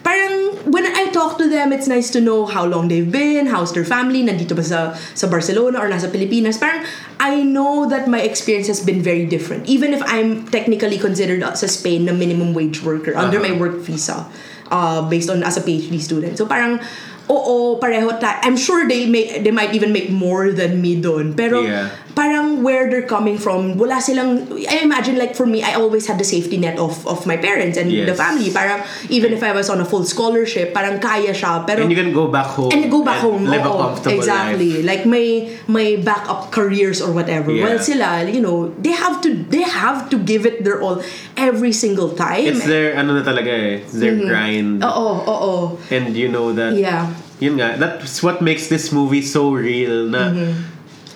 parang when I talk to them, it's nice to know how long they've been, how's their family, nandito ba sa Barcelona or nasa Pilipinas. Parang I know that my experience has been very different. Even if I'm technically considered sa Spain na minimum wage worker under my work visa. based on as a PhD student. So parang oo, pareho tayo. I'm sure they might even make more than me doon. Pero parang where they're coming from, wala silang, I imagine, like for me, I always had the safety net of my parents and the family. Parang even if I was on a full scholarship, parang kaya siya. Pero, and you can go back home. And go back home. Live a comfortable life. Like may backup careers or whatever. Yeah. Well, sila, you know, they have to give it their all every single time. It's their ano na talaga eh. It's their grind. Oo. And you know that. Yeah. Yun nga, that's what makes this movie so real na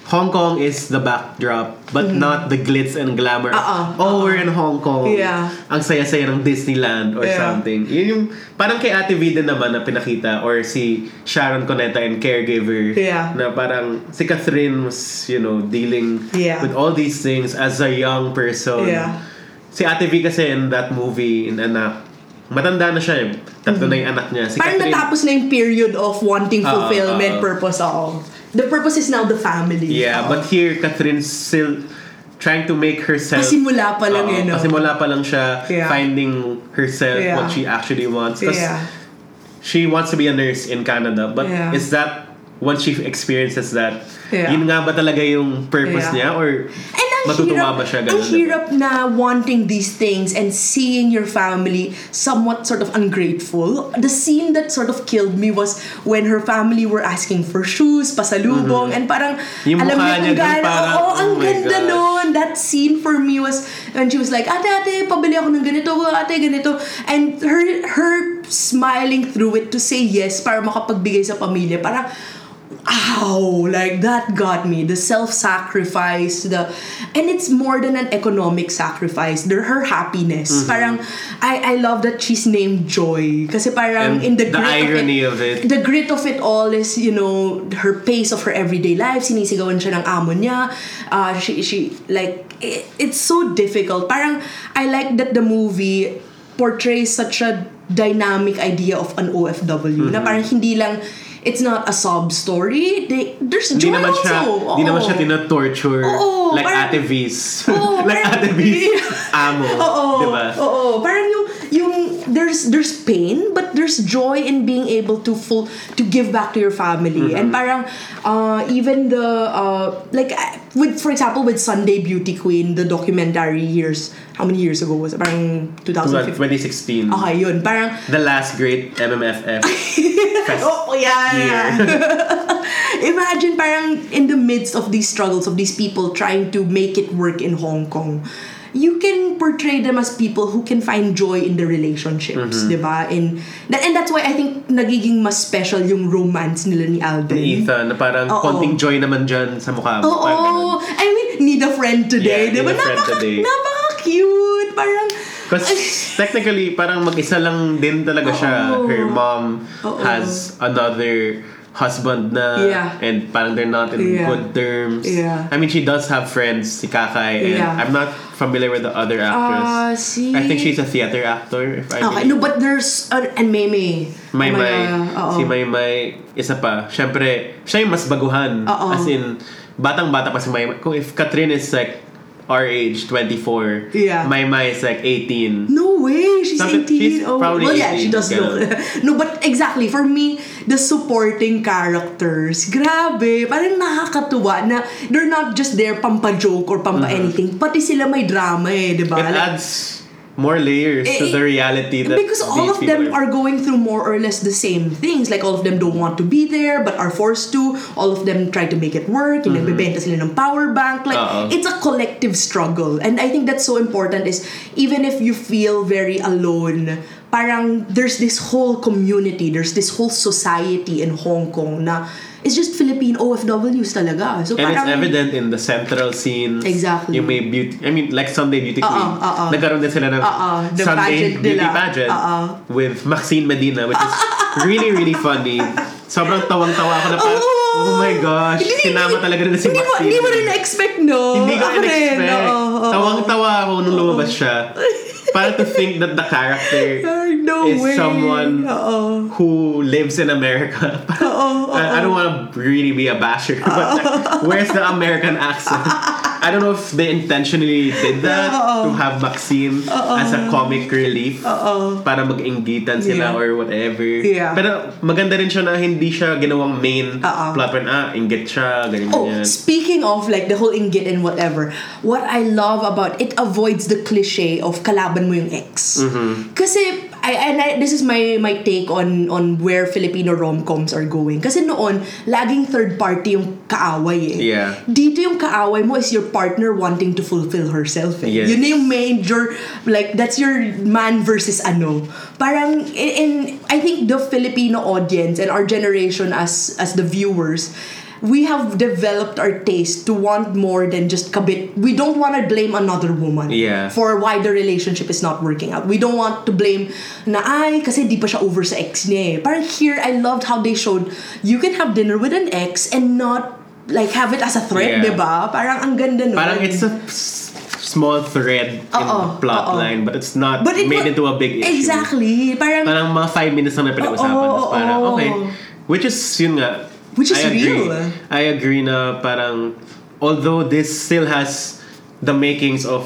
Hong Kong is the backdrop but not the glitz and glamour. We're in Hong Kong. Yeah. Ang saya-saya ng Disneyland or something. Yun yung parang kay Ate Vida naman na pinakita, or si Sharon Cuneta in Caregiver. Yeah. Na parang si Kathryn was, you know, dealing with all these things as a young person. Yeah. Si Ate V kasi in that movie, in Anak, matanda na siya eh. Tatlo na yung anak niya. Si parang Kathryn, natapos na yung period of wanting fulfillment, purpose. The purpose is now the family. Yeah, but here, Kathryn's still trying to make herself... Pasimula pa lang yun. Pasimula pa lang siya finding herself, what she actually wants. Because she wants to be a nurse in Canada. But is that... Once she experiences that, yun nga ba talaga yung purpose niya? Or... matutuwa ba siya? Ang hirap na wanting these things and seeing your family somewhat sort of ungrateful. The scene that sort of killed me was when her family were asking for shoes, pasalubong, and parang, yung alam niyo kung gano'n, ang ganda noon. That scene for me was, when she was like, ate, pabili ako ng ganito, ate, ganito. And her smiling through it to say yes para makapagbigay sa pamilya, parang, ow, like that got me. The self-sacrifice, and it's more than an economic sacrifice. Her happiness. Parang I love that she's named Joy. Kasi parang and in the irony of it. The grit of it all is, you know, her pace of her everyday life. Sinisigawan siya ng amo niya. She like it's so difficult. Parang I like that the movie portrays such a dynamic idea of an OFW. Na parang hindi lang. It's not a sob story. There's joy also. Hindi naman siya tina-torture like Ate V's. Like Ate V's amo. Diba? Parang yung there's pain but there's joy in being able to give back to your family. And parang even the like with, for example, with Sunday Beauty Queen, the documentary years. How many years ago was it? Parang 2016. Okay, yun. Parang the last great MMFF. Imagine parang in the midst of these struggles of these people trying to make it work in Hong Kong, you can portray them as people who can find joy in the relationships, diba? And that's why I think nagiging mas special yung romance nila ni Alden. Ni Ethan, na parang konting joy naman dyan sa mukha mo. I mean, need a friend today, diba? Napaka-cute, parang... Because technically, parang mag-isa lang din talaga siya. Her mom has another... husband na and parang they're not in good terms. I mean, she does have friends, si Kakay, and I'm not familiar with the other actress. I think she's a theater actor. No, but there's and Maymay. Si Maymay, isa pa. Siyempre, siya yung mas baguhan. As in, batang-bata pa si Maymay. If Kathryn is like our age, 24. Yeah. Maymay is like 18. No way! She's 18. She's probably 18. Yeah, she does look. No, but exactly. For me, the supporting characters, grabe, parang nakakatuwa na they're not just there pampa-joke or pampa-anything. Pati sila may drama eh, diba? It adds more layers to the reality that because all of them are going through more or less the same things. Like all of them don't want to be there but are forced to. All of them try to make it work. Yung nagbebenta sila ng power bank. Like it's a collective struggle, and I think that's so important. Is even if you feel very alone, parang there's this whole community, there's this whole society in Hong Kong na it's just Philippine OFWs talaga. So, and parang, it's evident in the central scenes. Exactly. Yung may beauty... I mean, like Sunday Beauty Queen. Nagkaroon din sila ng Sunday Beauty Pageant with Maxine Medina, which is really, really funny. Sobrang tawang-tawa ako na parang, oh my gosh, sinama talaga rin si Maxine. Hindi mo rin na-expect, no? Hindi ko na-expect. Tawang-tawa ako nung lumabas siya. Parang to think that the character no is way. Someone Uh-oh. Who lives in America. I don't want to really be a basher, but like, where's the American accent? I don't know if they intentionally did that to have Maxine as a comic relief para mag-inggitan sila or whatever. Yeah. Pero maganda rin siya na hindi siya ginawang main plot point. Inggit siya, ganyan. Oh, yan. Speaking of like the whole inggit and whatever, what I love about it avoids the cliche of kalaban mo yung ex. Mm-hmm. Kasi this is my take on where Filipino rom-coms are going. Kasi noon, laging third party yung kaaway eh. Yeah. Dito yung kaaway mo is your partner wanting to fulfill herself eh. Yes. Yun na yung major, like, that's your man versus ano. Parang, and I think the Filipino audience and our generation as the viewers, we have developed our taste to want more than just kabit. We don't want to blame another woman for why the relationship is not working out. We don't want to blame na ay kasi di pa siya over sa ex niya. Parang here, I loved how they showed you can have dinner with an ex and not like have it as a threat, diba? Parang ang ganda nun. Parang it's a small thread in the plot line, but it's not made into a big issue. Exactly. Parang mga 5 minutes na may pinag-usapan. Parang okay. Which is yun nga. Which is real. I agree na parang, although this still has the makings of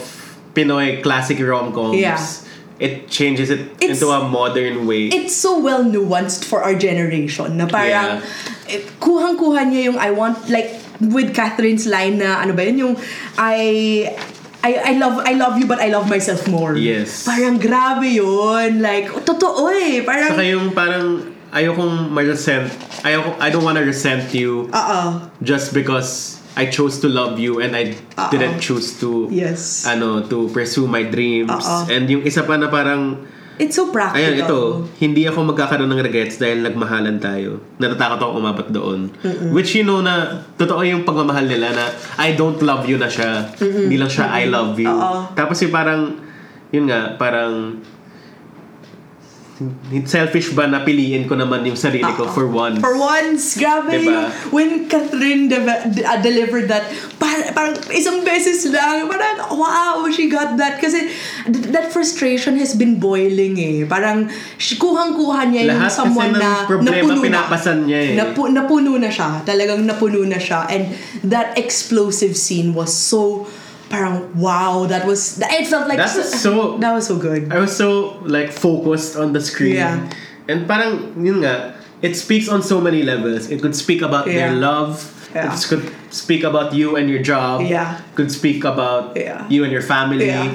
Pinoy classic rom-coms, it changes it into a modern way. It's so well nuanced for our generation na parang kuhang-kuha niya yung I want, like with Kathryn's line na ano ba yun, yung I love you but I love myself more. Yes. Parang grabe yun. Like, totoo eh. Parang, saka yung parang I don't want to resent you just because I chose to love you and I didn't choose to to pursue my dreams. And yung isa pa na parang it's so practical. Ayan, ito. Hindi ako magkakaroon ng regrets dahil nagmahalan tayo. Natatakot ako umapat doon. Mm-mm. Which you know na totoo yung pagmamahal nila na I don't love you na siya. Mm-mm. Hindi lang siya I love you. Tapos yung parang yun nga, parang selfish ba na piliin ko naman yung sarili ko for once. For once, grabe diba? When Kathryn delivered that, parang isang beses lang, parang wow, she got that. Kasi that frustration has been boiling eh. Parang kuhang-kuha niya yung lahat someone na napuno pinapasan niya eh. Napuno na siya. Talagang napuno na siya. And that explosive scene was so parang wow, it felt like that was so good. I was so like focused on the screen. Yeah. And parang yun nga, it speaks on so many levels. It could speak about their love. Yeah. It could speak about you and your job. Yeah. It could speak about you and your family. Yeah.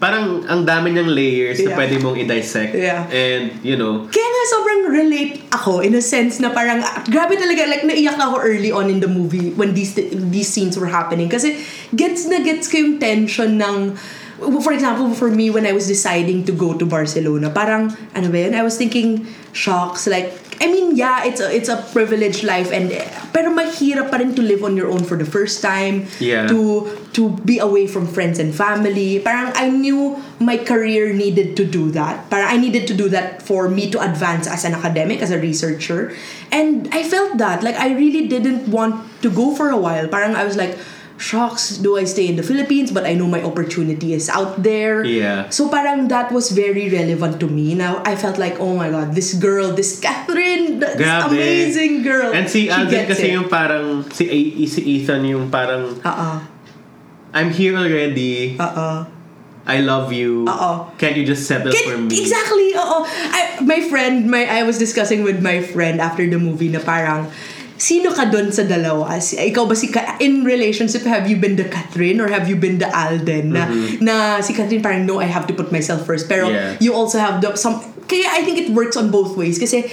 Parang ang dami niyang layers na pwede mong i-dissect. Yeah. And, you know. Kaya nga sobrang relate ako in a sense na parang, grabe talaga, like naiyak ako early on in the movie when these scenes were happening. Kasi gets na gets ko yung tension ng, for example, for me when I was deciding to go to Barcelona, parang, ano ba yun? I was thinking, shocks, like, I mean, yeah, it's a privileged life and pero mahirap pa rin to live on your own for the first time, to be away from friends and family. Parang I knew my career needed to do that. Parang I needed to do that for me to advance as an academic, as a researcher. And I felt that. Like, I really didn't want to go for a while. Parang I was like, shocks, do I stay in the Philippines? But I know my opportunity is out there. Yeah. So parang that was very relevant to me. Now I felt like, oh my God, this girl, this Kathryn, this amazing girl. And si Alden kasi yung parang, si Ethan yung parang, I'm here already. I love you. Can't you just settle for me? Exactly. I was discussing with my friend after the movie na parang, sino ka dun sa dalawa? Ikaw ba in relationship, have you been the Kathryn or have you been the Alden? Mm-hmm. Na si Kathryn parang, no, I have to put myself first. Pero you also have some... Kaya I think it works on both ways kasi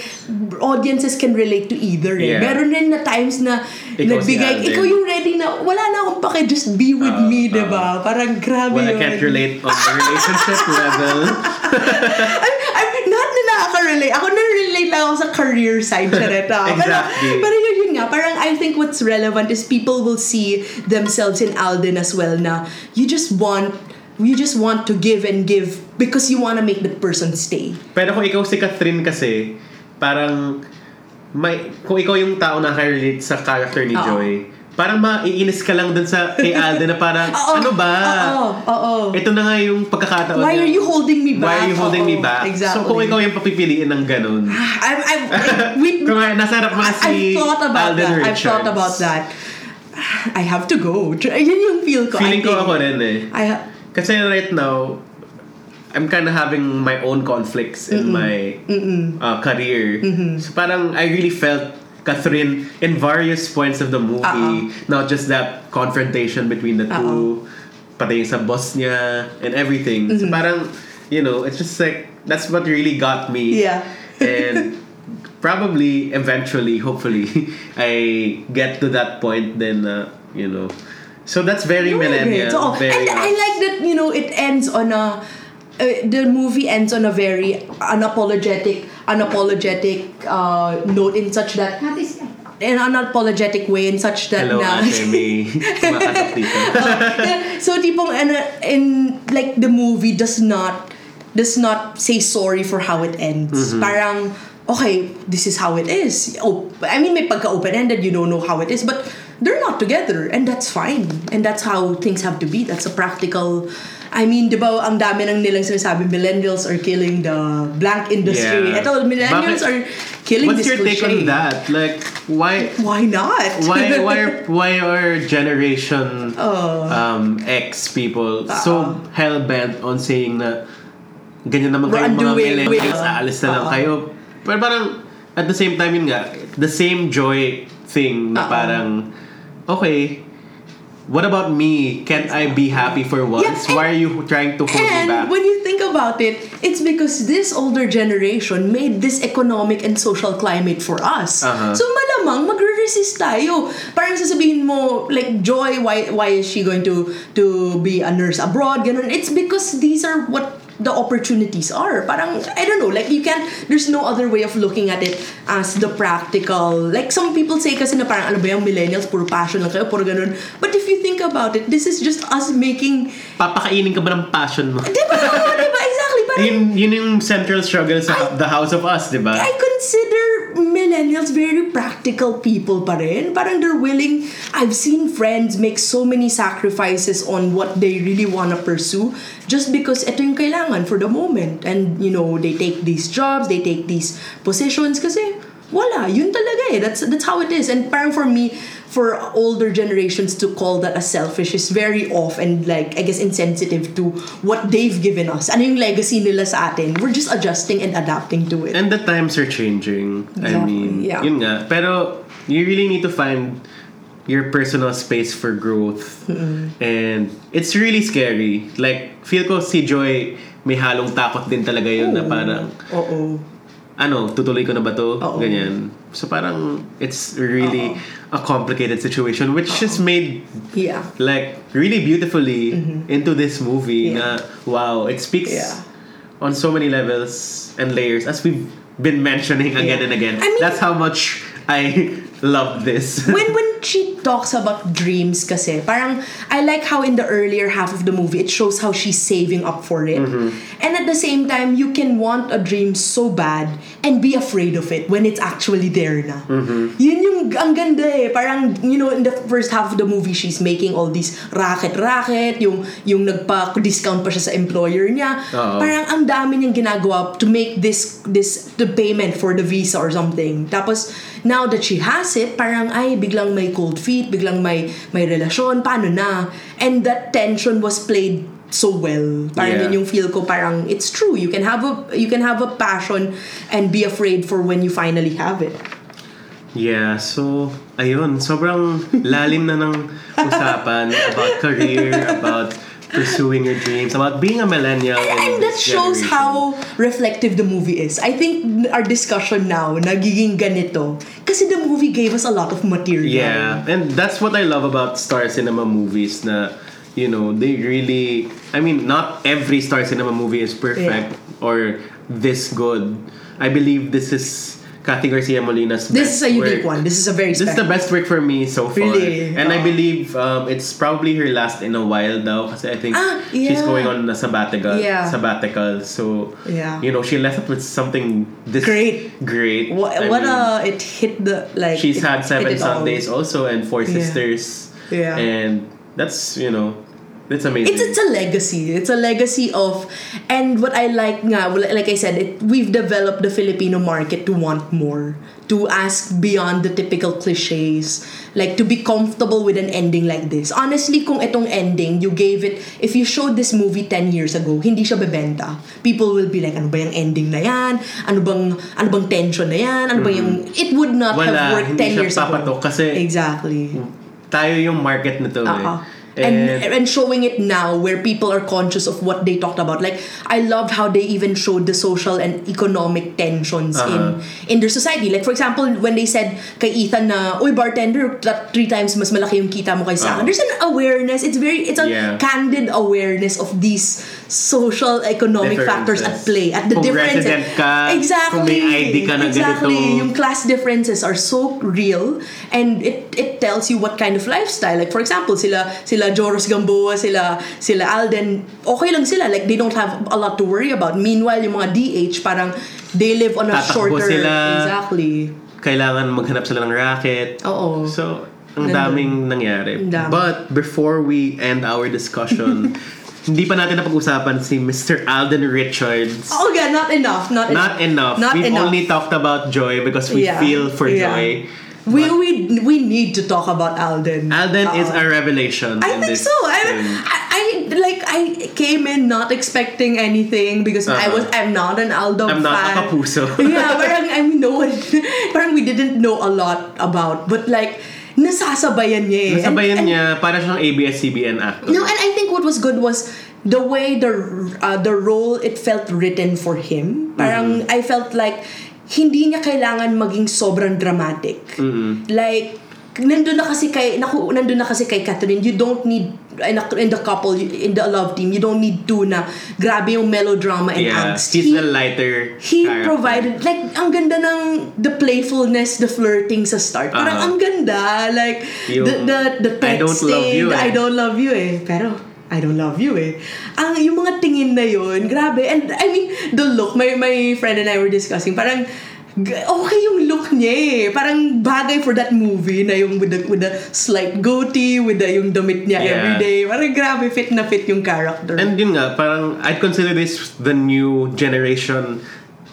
audiences can relate to either. Eh. Meron rin na times na nagbigay, ikaw yung ready na, wala na akong pake, just be with me, diba? Parang grabe yun. Well, I can't relate on the relationship level. I'm not na nakaka-relate. Ako na-relate lang ako sa career side, chareta. Exactly. Pero yun nga, parang I think what's relevant is people will see themselves in Alden as well na you just want to give and give because you want to make the person stay. Pero kung ikaw si Kathryn kasi, parang kung ikaw yung tao na nakaka-relate sa character ni Joy, parang maiinis ka lang dun sa kay Alden na parang, ano ba? Ito na nga yung pagkakataon. Why are you holding me back? Exactly. So kung ikaw yung papipiliin ng ganun. I've thought about that. I have to go. Yan yung feel ko. Feeling ko ako rin eh. Kasi right now, I'm kind of having my own conflicts in my career. Mm-mm. So parang I really felt Kathryn in various points of the movie, not just that confrontation between the two, pati sa boss niya and everything. Mm-hmm. So parang, you know, it's just like, that's what really got me. Yeah. And probably, eventually, hopefully, I get to that point then, you know. So that's very millennial. And I like that, you know, it ends on a... the movie ends on a very unapologetic note in such that Hello, Atemi. So tipong in like the movie does not say sorry for how it ends. Mm-hmm. Parang okay, this is how it is. Oh, I mean, may pagka open-ended, you don't know how it is, but they're not together and that's fine. And that's how things have to be. That's a practical. I mean, di ba, ang dami ng nilang sinasabi, millennials are killing the blank industry. Yeah. Eto, millennials are killing this cliche. What's your take on that? Like, why... Why not? Why are Generation X people so hell-bent on saying na ganyan naman kayong mga millennials, aalis na lang kayo? Pero parang, at the same time yun nga, the same joy thing na parang, okay... What about me? Can't I be happy for once? Yeah, why are you trying to hold me back? And when you think about it, it's because this older generation made this economic and social climate for us. Uh-huh. So malamang magre-resist tayo. Parang sasabihin mo, like, Joy, why is she going to be a nurse abroad? Ganun. It's because these are what the opportunities are. Parang, I don't know, like, you can't, there's no other way of looking at it as the practical, like, some people say kasi na parang, ano ba yung millennials, puro passion lang kayo, puro ganun. But if you think about it, this is just us making... Papakainin ka ba ng passion mo? Diba? Diba? Exactly. Parang, yun yung central struggle sa The House of Us, diba? I consider millennials very practical people pa rin. Parang they're willing, I've seen friends make so many sacrifices on what they really want to pursue just because ito yung kailangan for the moment. And, you know, they take these jobs, they take these positions kasi wala, yun talaga eh. That's how it is. And parang for me, for older generations to call that as selfish is very off and like, I guess, insensitive to what they've given us. Ano yung legacy nila sa atin? We're just adjusting and adapting to it. And the times are changing. Exactly. I mean, yun nga. Pero you really need to find your personal space for growth. Mm-hmm. And it's really scary. Like, feel ko si Joy may halong takot din talaga yun na parang... Ano, tutuloy ko na ba to? Ganyan. So parang, it's really a complicated situation which is made, like, really beautifully into this movie na, wow, it speaks on so many levels and layers as we've been mentioning again and again. I mean, that's how much I love this. When she talks about dreams kasi, parang, I like how in the earlier half of the movie, it shows how she's saving up for it. Mm-hmm. And at the same time, you can want a dream so bad and be afraid of it when it's actually there na. Mm-hmm. Yun yung, ang ganda eh. Parang, you know, in the first half of the movie, she's making all these racket, yung nagpa-discount pa siya sa employer niya. Uh-oh. Parang, ang dami niyang ginagawa to make this the payment for the visa or something. Tapos, now that she has it, parang, ay, biglang may cold feet, biglang may relasyon, paano na? And that tension was played so well. Parang yun yung feel ko, parang it's true. You can have a passion and be afraid for when you finally have it. Yeah, so, ayun, sobrang lalim na ng usapan about career, about pursuing your dreams, about being a millennial. And that shows how reflective the movie is. I think our discussion now, nagiging ganito, kasi the movie gave us a lot of material. Yeah, and that's what I love about Star Cinema movies na, you know, they really, I mean, not every Star Cinema movie is perfect or this good. I believe this is Kathy Garcia-Molina's best work. This is a unique one. This is a very special. This is the best work for me so far. Really? And I believe it's probably her last in a while now kasi I think she's going on a sabbatical. Yeah. So, you know, she left up with something this great. It hit the, like... She's had 7 Sundays also and 4 Sisters. Yeah. And that's, you know... It's amazing. It's a legacy. It's a legacy of... And what I like nga, like I said, we've developed the Filipino market to want more. To ask beyond the typical cliches. Like, to be comfortable with an ending like this. Honestly, kung itong ending, you gave it... If you showed this movie 10 years ago, hindi siya bebenta. People will be like, ano ba yung ending na yan? Ano bang tension na yan? Ano ba yung... It would not have worked 10 years ago. Kasi exactly. Tayo yung market na to. And showing it now where people are conscious of what they talked about. Like, I love how they even showed the social and economic tensions in their society. Like, for example, when they said kay Ethan na, "Uy, bartender, 3 times mas malaki yung kita mo kaysa akin." There's an awareness. It's a candid awareness of these social economic factors at play. At the kung differences. Exactly. Kung may ID ka na ganito. Yung class differences are so real. And it tells you what kind of lifestyle. Like, for example, sila Joros Gamboa, sila Alden, okay lang sila. Like, they don't have a lot to worry about. Meanwhile, yung mga DH, parang, they live on a shorter... sila. Exactly. Kailangan maghanap sila ng racket. Oo. So, ang daming nangyari. Dami. But, before we end our discussion, hindi pa natin napag-usapan si Mr. Alden Richards. Oh, God, not enough. We've only talked about Joy because we feel for Joy. We need to talk about Alden. Alden is a revelation. I think so. I came in not expecting anything because I'm not an Aldo fan. I'm not a kapuso. Yeah, parang parang we didn't know a lot about, but like nasasabayan niya. Nasabayan niya para siyang ABS-CBN actor. No, and I think what was good was the way the role it felt written for him. Parang I felt like hindi niya kailangan maging sobrang dramatic. Mm-hmm. Like, nandun na kasi kay Kathryn, you don't need, in the couple, in the love team, you don't need to na grabe yung melodrama and angst. He's the lighter character. Provided, like, ang ganda ng the playfulness, the flirting sa start. Parang ang ganda, like, yung, the texting, I don't love you eh. Pero, I don't love you eh. Yung mga tingin na yun, grabe. And I mean, the look, my friend and I were discussing, parang okay yung look niya eh. Parang bagay for that movie na yung with the slight goatee, with the yung damit niya everyday. Parang grabe, fit na fit yung character. And yun nga, parang I'd consider this the new generation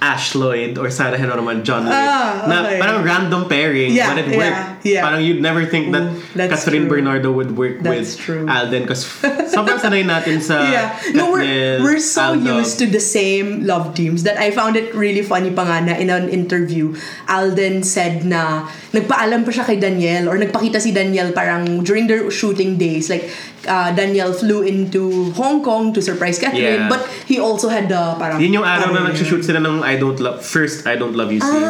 Ash Lloyd or Sarah Henoraman, John Lloyd. Okay. Na parang random pairing, but it worked. Yeah. Parang you'd never think that Kathryn Bernardo would work with Alden because sobrang sanay natin sa we're so Aldo. Used to the same love teams that I found it really funny pa nga na in an interview, Alden said na nagpaalam pa siya kay Danielle or nagpakita si Danielle parang during their shooting days, like Danielle flew into Hong Kong to surprise Kathryn, but he also had the parang yun yung araw na nagsushoot sila ng I Don't Love You scene.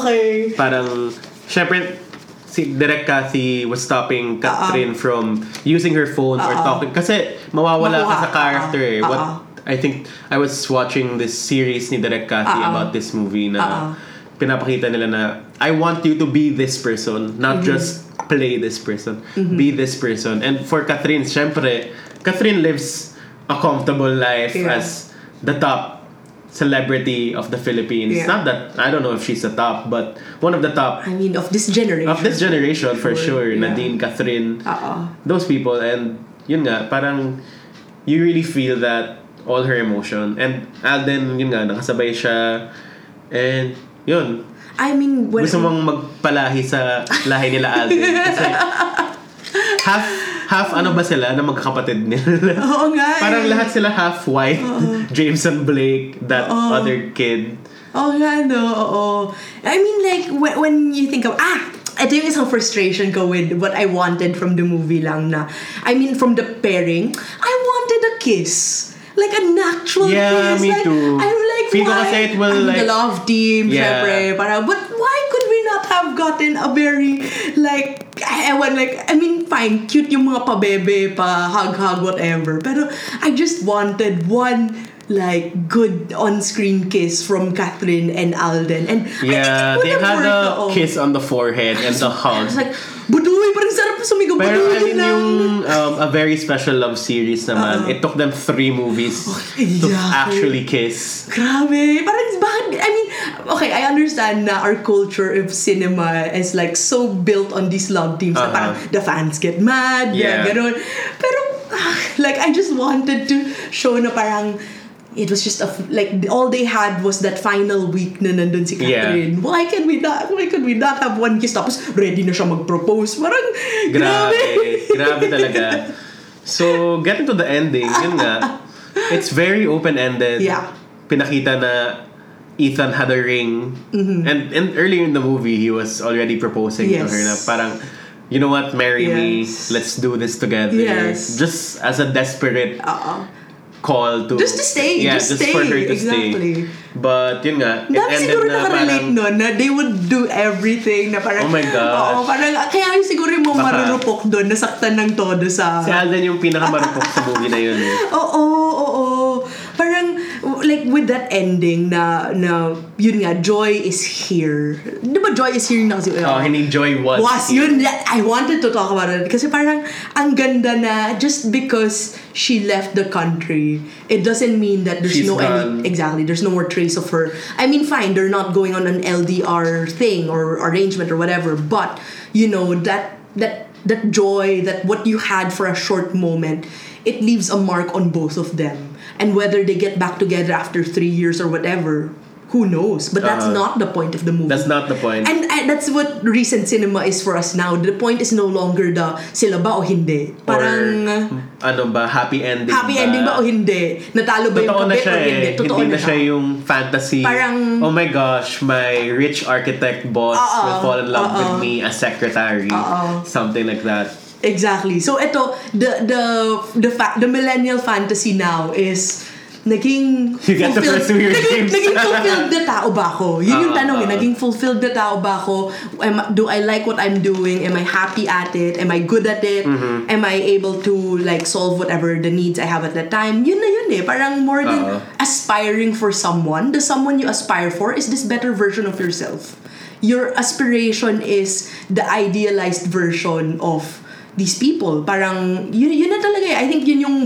Okay. Parang, syempre, direct Kathy was stopping Kathryn from using her phone or talking. Kasi, mawawala ka sa character eh. I think, I was watching this series ni direct Kathy about this movie na pinapakita nila na, I want you to be this person, not just play this person. Mm-hmm. Be this person. And for Kathryn, syempre, Kathryn lives a comfortable life as the top celebrity of the Philippines. Not that I don't know if she's the top, but one of the top. I mean, of this generation. For sure. Nadine, Kathryn, those people, and yun nga, parang you really feel that all her emotion. And Alden, yun nga, nakasabay siya, and yun. I mean, when gusto mong magpalahi sa lahi nila Alden. Kasi half ano ba sila na magkakapatid nila? Oo nga. Parang lahat sila half white. James and Blake, that other kid. Oo nga, no. Oo. I mean, like, when you think of, ito yung isang frustration ko with what I wanted from the movie lang na, I mean, from the pairing, I wanted a kiss. Like, an actual kiss. Yeah, me like, too. I'm like, why? I'm like, the love team, syempre. But why could we not have gotten a very, like, I mean, fine, cute yung mga pabebe, pa, hug, whatever. Pero I just wanted one like good on-screen kiss from Kathryn and Alden, and yeah, they had a kiss on the forehead and the hug. It's like buduwi, parang sarap sumigaw. Pero I mean, yung A Very Special Love series naman, it took them 3 movies to actually kiss. Grabe, parang bad. I mean, okay, I understand na our culture of cinema is like so built on these love teams. Na parang the fans get mad, ganun. Pero like I just wanted to show na parang it was just like all they had was that final week na nandun si Kathryn. Why can we not? Why could we not have one kiss? Tapos ready na siya mag-propose. Parang grabe, grabe talaga. So getting to the ending, yun nga, it's very open-ended. Yeah. Pinakita na Ethan had a ring, and earlier in the movie he was already proposing to her. Na parang, you know what? Marry me. Let's do this together. Yes. Just as a desperate call to stay, just stay. For her to stay. But yun nga, it ended siguro na parang no, na they would do everything na parang, oh my god, parang kaya yung siguro yung marurupok doon, nasaktan ng todo sa si Alden, yung pinakamarupok sa movie na yun. Parang like with that ending na yun nga, joy is here, di ba? Joy is here na kasi hindi, joy was here. Yun, I wanted to talk about it kasi parang ang ganda na just because she left the country, it doesn't mean that there's there's no more trace of her. I mean, fine, they're not going on an LDR thing or arrangement or whatever, but you know, that joy, that what you had for a short moment, it leaves a mark on both of them. And whether they get back together after 3 years or whatever, who knows? But that's not the point of the movie. That's not the point. And that's what recent cinema is for us now. The point is no longer the sila ba o hindi. Parang happy ending ba? Happy ending ba o hindi? Natalo ba yung kapit o hindi? Totoo na siya. Hindi na siya yung fantasy. Parang, oh my gosh, my rich architect boss will fall in love with me as secretary. Something like that. Exactly. So ito, the millennial fantasy now is naging you get to pursue your dreams. Naging fulfilled na tao ba ako? Yun yung tanong eh. Naging fulfilled na tao ba ako? Do I like what I'm doing? Am I happy at it? Am I good at it? Mm-hmm. Am I able to like solve whatever the needs I have at that time? Yun na yun eh. Parang more than aspiring for someone, the someone you aspire for is this better version of yourself. Your aspiration is the idealized version of these people. Parang yun na talaga eh. I think yun yung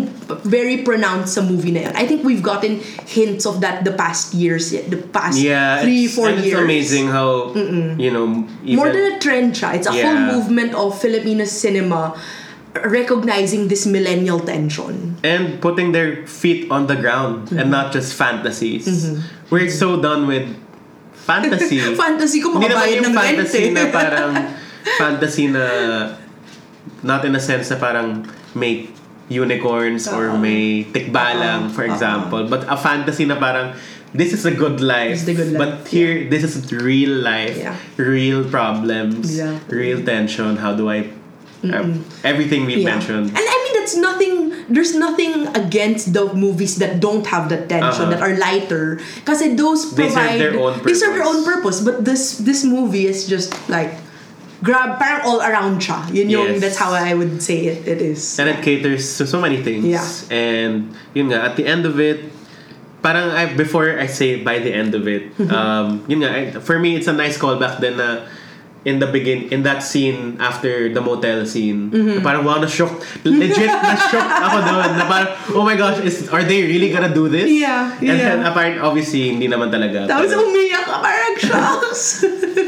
very pronounced sa movie na yun. I think we've gotten hints of that the past years, the past 3-4 years. It's amazing how you know, even more than a trend siya, it's a whole movement of Filipino cinema recognizing this millennial tension and putting their feet on the ground and not just fantasies. We're so done with fantasy. Fantasy ko makabayad ng rent eh. Na parang fantasy na not in a sense na parang may unicorns or may tikbalang, for example, but a fantasy na parang this is a good life, but here this is real life, real problems, real tension. How do I everything we mentioned? And I mean, there's nothing against the movies that don't have that tension, that are lighter, kasi those serve their own purpose. But this movie is just like grab, parang all around siya. Yun yung, that's how I would say it is. And it caters to so many things. Yeah. And yun nga, at the end of it, parang before I say by the end of it, yun nga, for me, it's a nice callback then na in that scene after the motel scene, parang wow, na shock ako doon, na parang, oh my gosh, are they really gonna do this? And then apparently, obviously, hindi naman talaga. Tapos umiyak ka, parang shocks.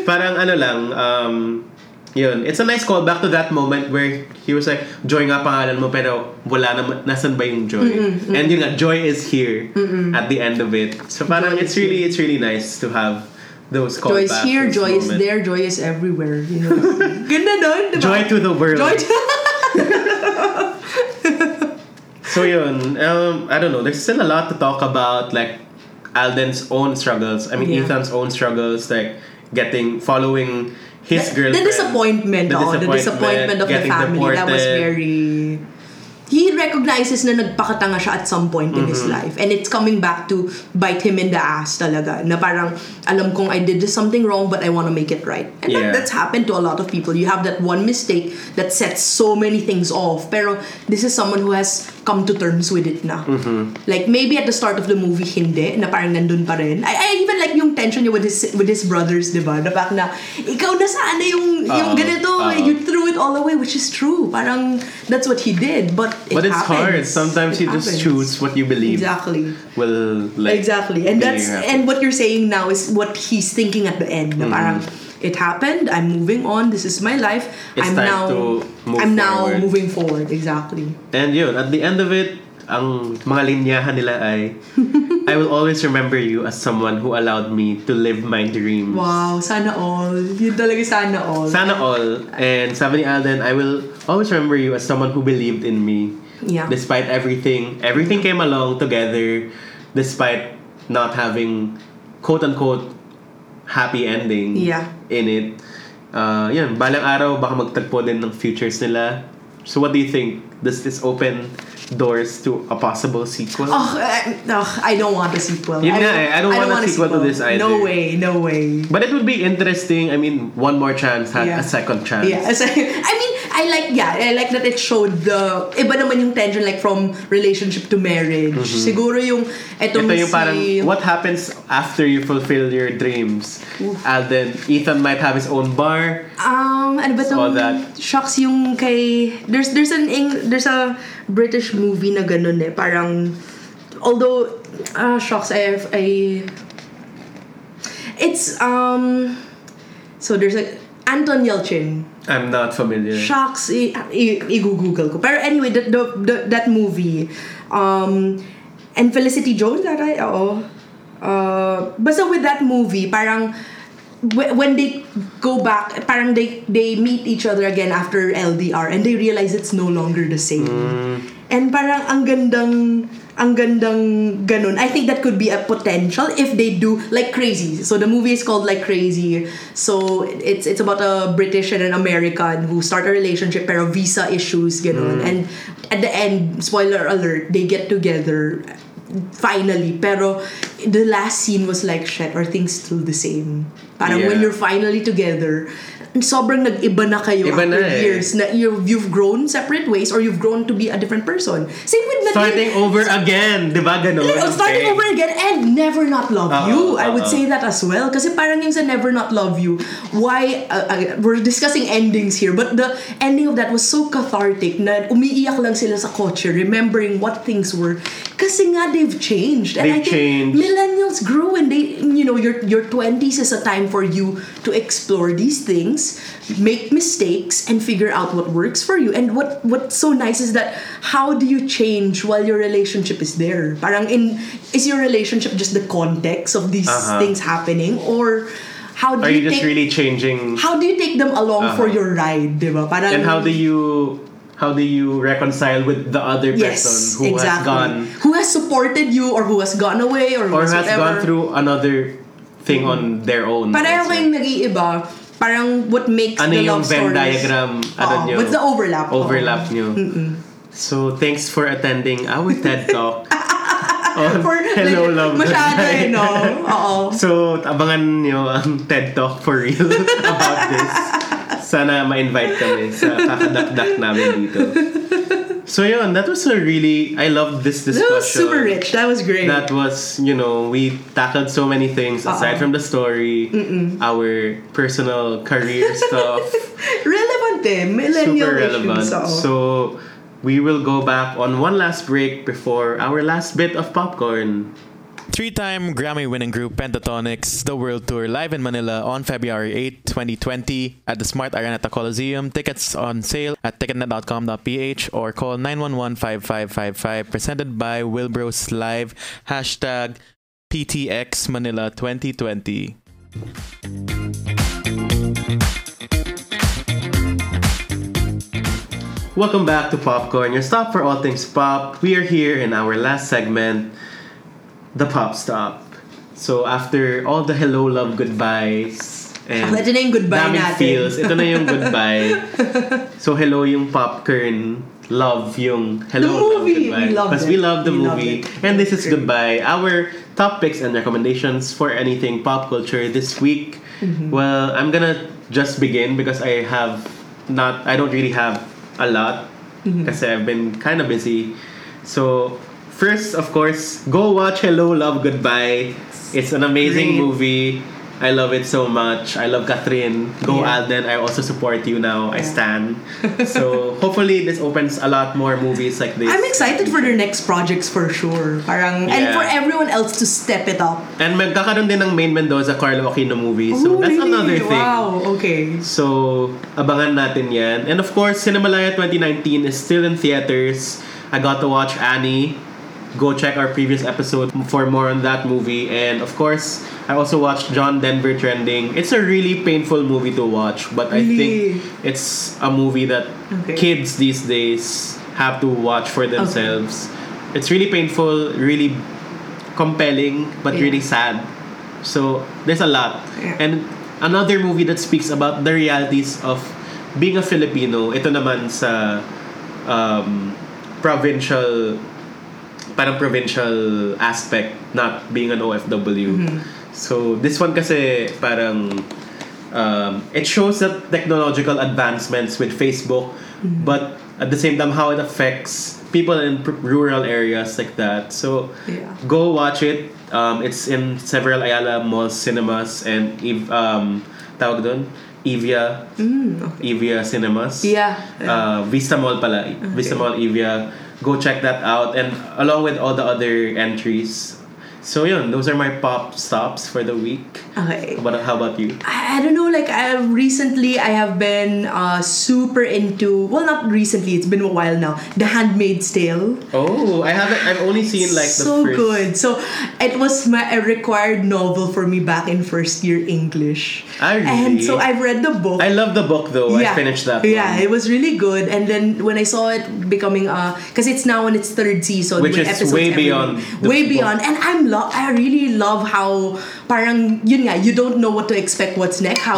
Parang ano lang, yun, it's a nice callback to that moment where he was like, joy nga pangalan mo, pero wala na, nasan ba yung joy? And yun nga, joy is here at the end of it. So parang it's really nice to have those callbacks. Joy is here, joy is there, joy is everywhere. You know? Ganda nun, diba? Joy to the world. So yun, I don't know, there's still a lot to talk about, like Alden's own struggles. I mean, Ethan's own struggles, like following his girlfriend. The disappointment of the family. That was very he recognizes na nagpakatanga siya at some point in his life, and it's coming back to bite him in the ass talaga, na parang alam kong I did something wrong but I want to make it right, and that's happened to a lot of people. You have that one mistake that sets so many things off, pero this is someone who has come to terms with it na. Like maybe at the start of the movie hindi, na parang nandun pa rin. I even like yung tension niya with his brothers, diba? Na parang na ikaw na sana yung ganito, you threw it all away, which is true. Parang that's what he did, but it's hard. Sometimes you just choose what you believe. Exactly. Well, like exactly, and that's happen. And what you're saying now is what he's thinking at the end. Na parang it happened. I'm moving on. This is my life. It's I'm time now. To move I'm forward. Now moving forward. Exactly. And yun, at the end of it, ang mga linyahan nila ay I will always remember you as someone who allowed me to live my dreams. Wow, sana all. Yun talaga, sana all. Sana all. And sabi ni Alden, I will always remember you as someone who believed in me. Yeah. Despite everything came along together, despite not having quote-unquote happy ending in it. Yun, balang araw baka magtagpo din ng futures nila. So what do you think? Does this open doors to a possible sequel? I don't want a sequel. I don't want a sequel to this either. No way. But it would be interesting. I mean, one more chance, a second chance. Yeah, I like that it showed the iba naman yung tension, like from relationship to marriage. Siguro yung ito yung parang what happens after you fulfill your dreams. Alden, Ethan might have his own bar. Ano ba tong shocks yung kay there's a British movie na ganun eh, parang although shocks so there's a Anton Yelchin. I'm not familiar. Shocks, i-google ko. Pero anyway, that movie, and Felicity Jones, that right? Oo. But so with that movie, parang when they go back, parang they meet each other again after LDR, and they realize it's no longer the same. And parang ang gandang ganun. I think that could be a potential if they do like Crazy. So the movie is called like Crazy. So it's about a British and an American who start a relationship pero visa issues ganun. And at the end, spoiler alert, they get together finally, pero the last scene was like, shit, are things still the same? Parang when you're finally together, sobrang nag-iba na kayo after years na you've grown separate ways or you've grown to be a different person. Same with Nadine. Starting over again, di ba ganun? Starting over again and Never Not Love You. I would say that as well. Kasi parang yung sa Never Not Love You, why, we're discussing endings here, but the ending of that was so cathartic na umiiyak lang sila sa kotse remembering what things were. Kasi nga they've changed. And I think millennials grew, and they, your 20s is a time for you to explore these things, make mistakes, and figure out what works for you. And what's so nice is that how do you change while your relationship is there? Parang is your relationship just the context of these things happening, or how do you just really changing? How do you take them along for your ride, diba? Parang, and how do you reconcile with the other person who has gone, who has supported you, or who has gone away, or has gone through another thing on their own? Parang yung nag-iiba. Parang what makes the love stories? Venn diagram? What's the overlap? Overlap nyo. So, thanks for attending our TED Talk on Hello Love Goodbye. So, abangan nyo ang TED Talk for real about this. Sana ma-invite kami sa kakadakdak namin dito. So, yun, that was I loved this discussion. That was super rich. That was great. That was, we tackled so many things aside from the story, our personal career stuff. Relevant eh. Millennial super relevant. Issues. So, we will go back on one last break before our last bit of popcorn. 3-time Grammy-winning group Pentatonix, The World Tour, live in Manila on February 8, 2020 at the Smart Araneta Coliseum. Tickets on sale at ticketnet.com.ph or call 911-5555. Presented by Wilbros Live. # PTX Manila 2020. Welcome back to Popcorn, your stop for all things pop. We are here in our last segment, the pop stop. So after all the Hello Love Goodbyes and ito na yung goodbye natin. Feels, ito na yung goodbye. So hello yung popcorn. love yung Hello Love Goodbye. Because we love the movie. And this is Goodbye. Our topics and recommendations for anything pop culture this week. Mm-hmm. Well, I'm gonna just begin because I don't really have a lot because I've been kind of busy. So first, of course, go watch Hello Love Goodbye. It's an amazing movie. I love it so much. I love Kathryn. Go Alden. I also support you now. I stan. So hopefully this opens a lot more movies like this. I'm excited for their next projects for sure. Parang and for everyone else to step it up. And magkakaroon din ng Maine Mendoza Carlo Aquino movie. So that's really? Another thing. Wow, okay. So abangan natin 'yan. And of course, Cinemalaya 2019 is still in theaters. I got to watch Annie. Go check our previous episode for more on that movie. And of course, I also watched John Denver Trending. It's a really painful movie to watch, but really? I think it's a movie that kids these days have to watch for themselves. Okay. It's really painful, really compelling, but really sad. So there's a lot. Yeah. And another movie that speaks about the realities of being a Filipino, ito naman sa provincial aspect, not being an OFW. So this one kasi parang it shows the technological advancements with Facebook, but at the same time how it affects people in rural areas like that. So go watch it. It's in several Ayala Mall cinemas and tawag doon Evia Evia Cinemas. Vista Mall pala. Vista Mall Evia. Go check that out, and along with all the other entries. So yeah, those are my pop stops for the week. Okay. How about you? I don't know. Like I have been super into. Well, not recently. It's been a while now. The Handmaid's Tale. Oh, I haven't. I've only seen like the so first. So good. So it was a required novel for me back in first year English. And so I've read the book. I love the book though. Yeah. I finished that. Yeah, it was really good. And then when I saw it becoming because it's now in its third season, which is way beyond. And I really love how parang yun nga, you don't know what to expect, what's next, how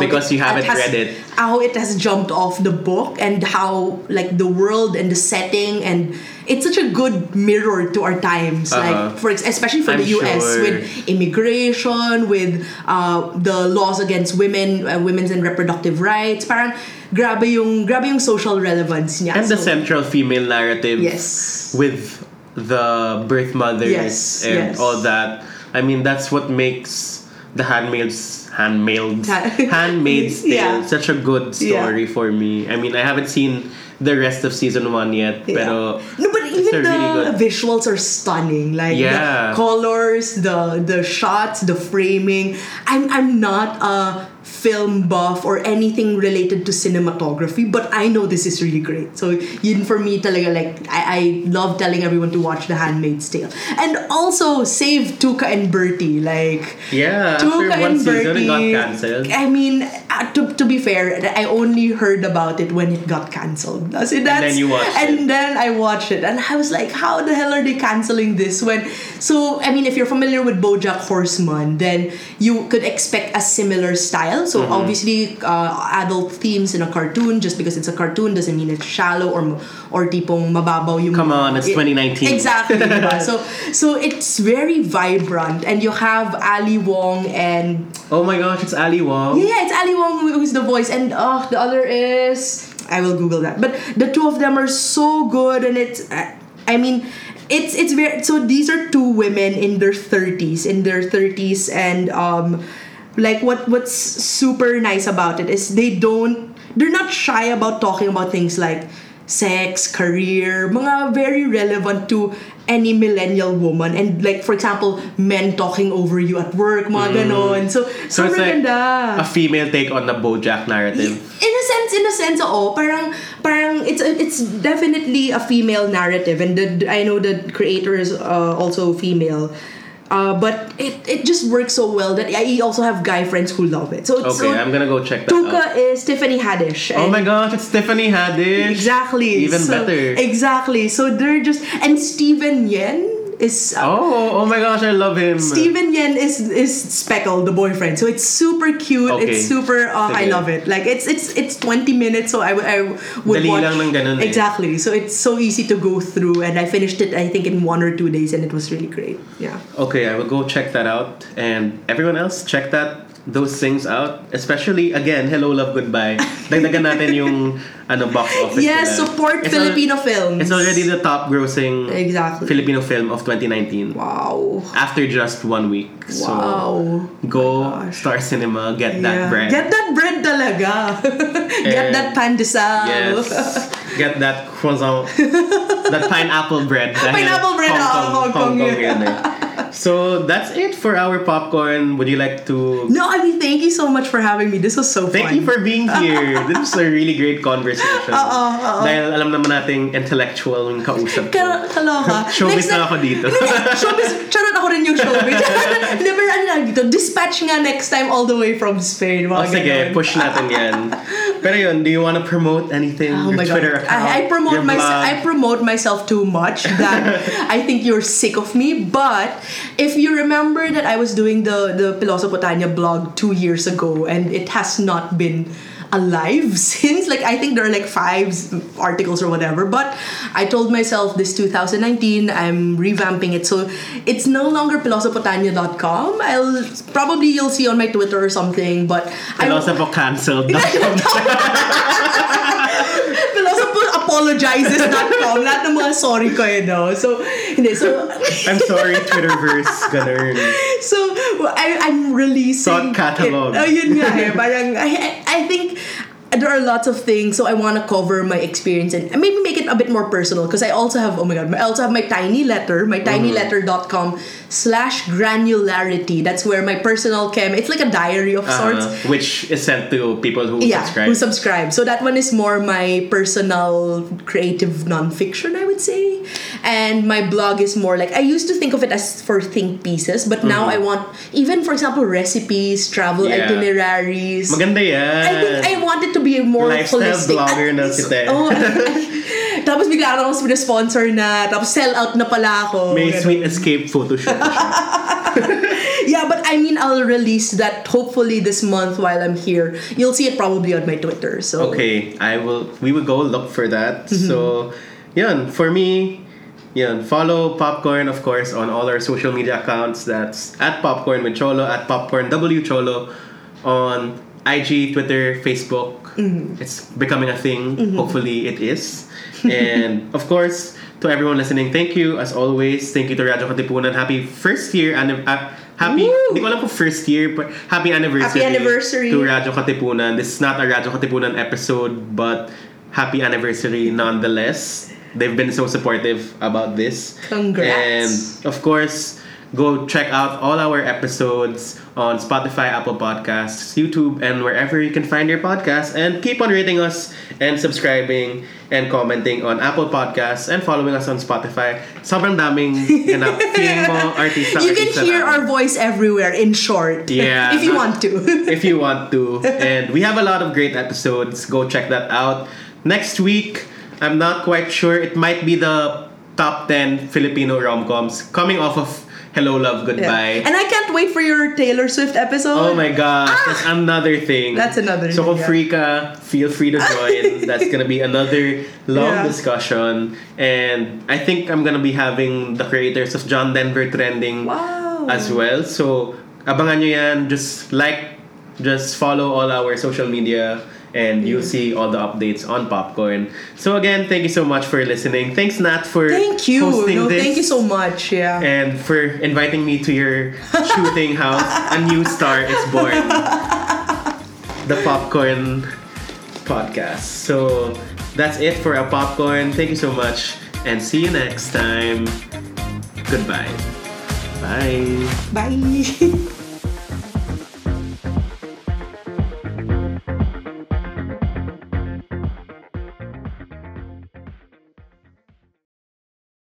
it has jumped off the book, and how like the world and the setting, and it's such a good mirror to our times, like especially for the US with immigration, with the laws against women, women's and reproductive rights. Parang grabe yung social relevance niya. And the central female narrative with the birth mothers and all that. I mean, that's what makes the Handmaid's Tale such a good story for me. I mean, I haven't seen the rest of season 1 yet, pero even the really visuals are stunning. Like the colors, the shots, the framing. I'm not a film buff or anything related to cinematography, but I know this is really great. So yun for me talaga, like I love telling everyone to watch The Handmaid's Tale. And also save Tuca and Bertie. Like Tuca and Bertie got cancelled. I mean, to be fair, I only heard about it when it got cancelled. So then I watched it, and I was like, how the hell are they cancelling this? I mean, if you're familiar with BoJack Horseman, then you could expect a similar style. So obviously, adult themes in a cartoon. Just because it's a cartoon doesn't mean it's shallow or tipong mababaw yung. Come on, it's 2019. Exactly. so it's very vibrant, and you have Ali Wong and. Oh my gosh, it's Ali Wong. Yeah, it's Ali Wong who's the voice, and the other is. I will Google that. But the two of them are so good, and it's. I mean. It's very. So these are two women in their 30s. And like what's super nice about it is they're not shy about talking about things like sex, career, mga very relevant to any millennial woman. And like, for example, men talking over you at work, mga ganon. So it's like a female take on the BoJack narrative. In a sense, oh, parang it's definitely a female narrative, and I know the creator is also female. But it just works so well that I also have guy friends who love it. So I'm gonna go check that out. Tuca is Tiffany Haddish. Oh my gosh, it's Tiffany Haddish. Exactly. Even better. Exactly. So they're just, and Steven Yeun is... oh my gosh, I love him. Steven Yen is Speckle, the boyfriend. So it's super cute. Okay. It's super... I love it. Like, it's 20 minutes, so I would watch... Dali lang ng ganun eh. Exactly. So it's so easy to go through. And I finished it, I think, in 1 or 2 days, and it was really great. Yeah. Okay, I will go check that out. And everyone else, check those things out, especially again, Hello Love Goodbye. Dagdagan natin yung box office. Yes, nila. Support it's Filipino films. It's already the top grossing Filipino film of 2019. Wow. After just 1 week. Wow. So go Star Cinema, get that bread. Get that bread talaga. Get that pandesal. Yes. Get that croissant. That pineapple bread. Pineapple bread Hong Kong So that's it for our popcorn. Would you like to... No, I mean, thank you so much for having me. This was so fun. Thank you for being here. This was a really great conversation. Dahil alam naman nating intellectual yung kausap ko. Kaloka. Showbiz na ako dito. Showbiz. Charot ako rin yung showbiz. Never dito. Dispatch nga next time all the way from Spain. Sige, push natin yan. Pero yun, do you want to promote anything? Your Twitter account? I promote myself too much that I think you're sick of me. But if you remember that I was doing the Pilosopa Tanya blog 2 years ago, and it has not been alive since. Like, I think there are like 5 articles or whatever, but I told myself this 2019 I'm revamping it, so it's no longer pilosopatanya.com. You'll see on my Twitter or something, but pilosopocancelled.com. Apologizes.com. Lahat ng mga sorry ko eh, no? So, hindi. So, I'm sorry, Twitterverse. Ganun. So, I'm releasing... Thought catalog. Yun nga eh. Parang, I think... There are lots of things, so I want to cover my experience and maybe make it a bit more personal, because I also have my tiny letter, my tinyletter.com /granularity. That's where my personal chem, it's like a diary of sorts, which is sent to people who subscribe. So that one is more my personal creative nonfiction, I would say, and my blog is more like, I used to think of it as for think pieces, but now I want, even for example, recipes, travel itineraries. Maganda yan. I think I want it to be more holistic. Tapos bigla akong sponsor na, tapos sell out na pala ako. May sweet escape photoshoot. Yeah, but I mean, I'll release that hopefully this month while I'm here. You'll see it probably on my Twitter. So okay, we will go look for that. So yeah, for me, follow Popcorn, of course, on all our social media accounts. That's at Popcorn with Cholo, at Popcorn W Cholo on IG, Twitter, Facebook. It's becoming a thing. Hopefully it is. And of course, to everyone listening, thank you as always. Thank you to Radio Katipunan. Happy first year happy anniversary. Happy anniversary to Radio Katipunan. This is not a Radio Katipunan episode, but happy anniversary nonetheless. They've been so supportive about this. Congrats. And of course, go check out all our episodes on Spotify, Apple Podcasts, YouTube, and wherever you can find your podcasts. And keep on rating us and subscribing and commenting on Apple Podcasts and following us on Spotify. Sobrang daming ganap. You can hear our voice everywhere, in short. Yeah. If you want to. If you want to. And we have a lot of great episodes. Go check that out. Next week, I'm not quite sure. It might be the top 10 Filipino rom-coms coming off of Hello, Love, Goodbye. Yeah. And I can't wait for your Taylor Swift episode. Oh my gosh, that's another thing. That's another thing. So kung free ka, feel free to join. That's going to be another long discussion. And I think I'm going to be having the creators of John Denver trending as well. So abangan nyo yan. Just follow all our social media, and you'll see all the updates on Popcorn. So again, thank you so much for listening. Thanks, Nat, for hosting this. Thank you so much, and for inviting me to your shooting house. A new star is born. The Popcorn Podcast. So that's it for our Popcorn. Thank you so much, and see you next time. Goodbye. Bye. Bye.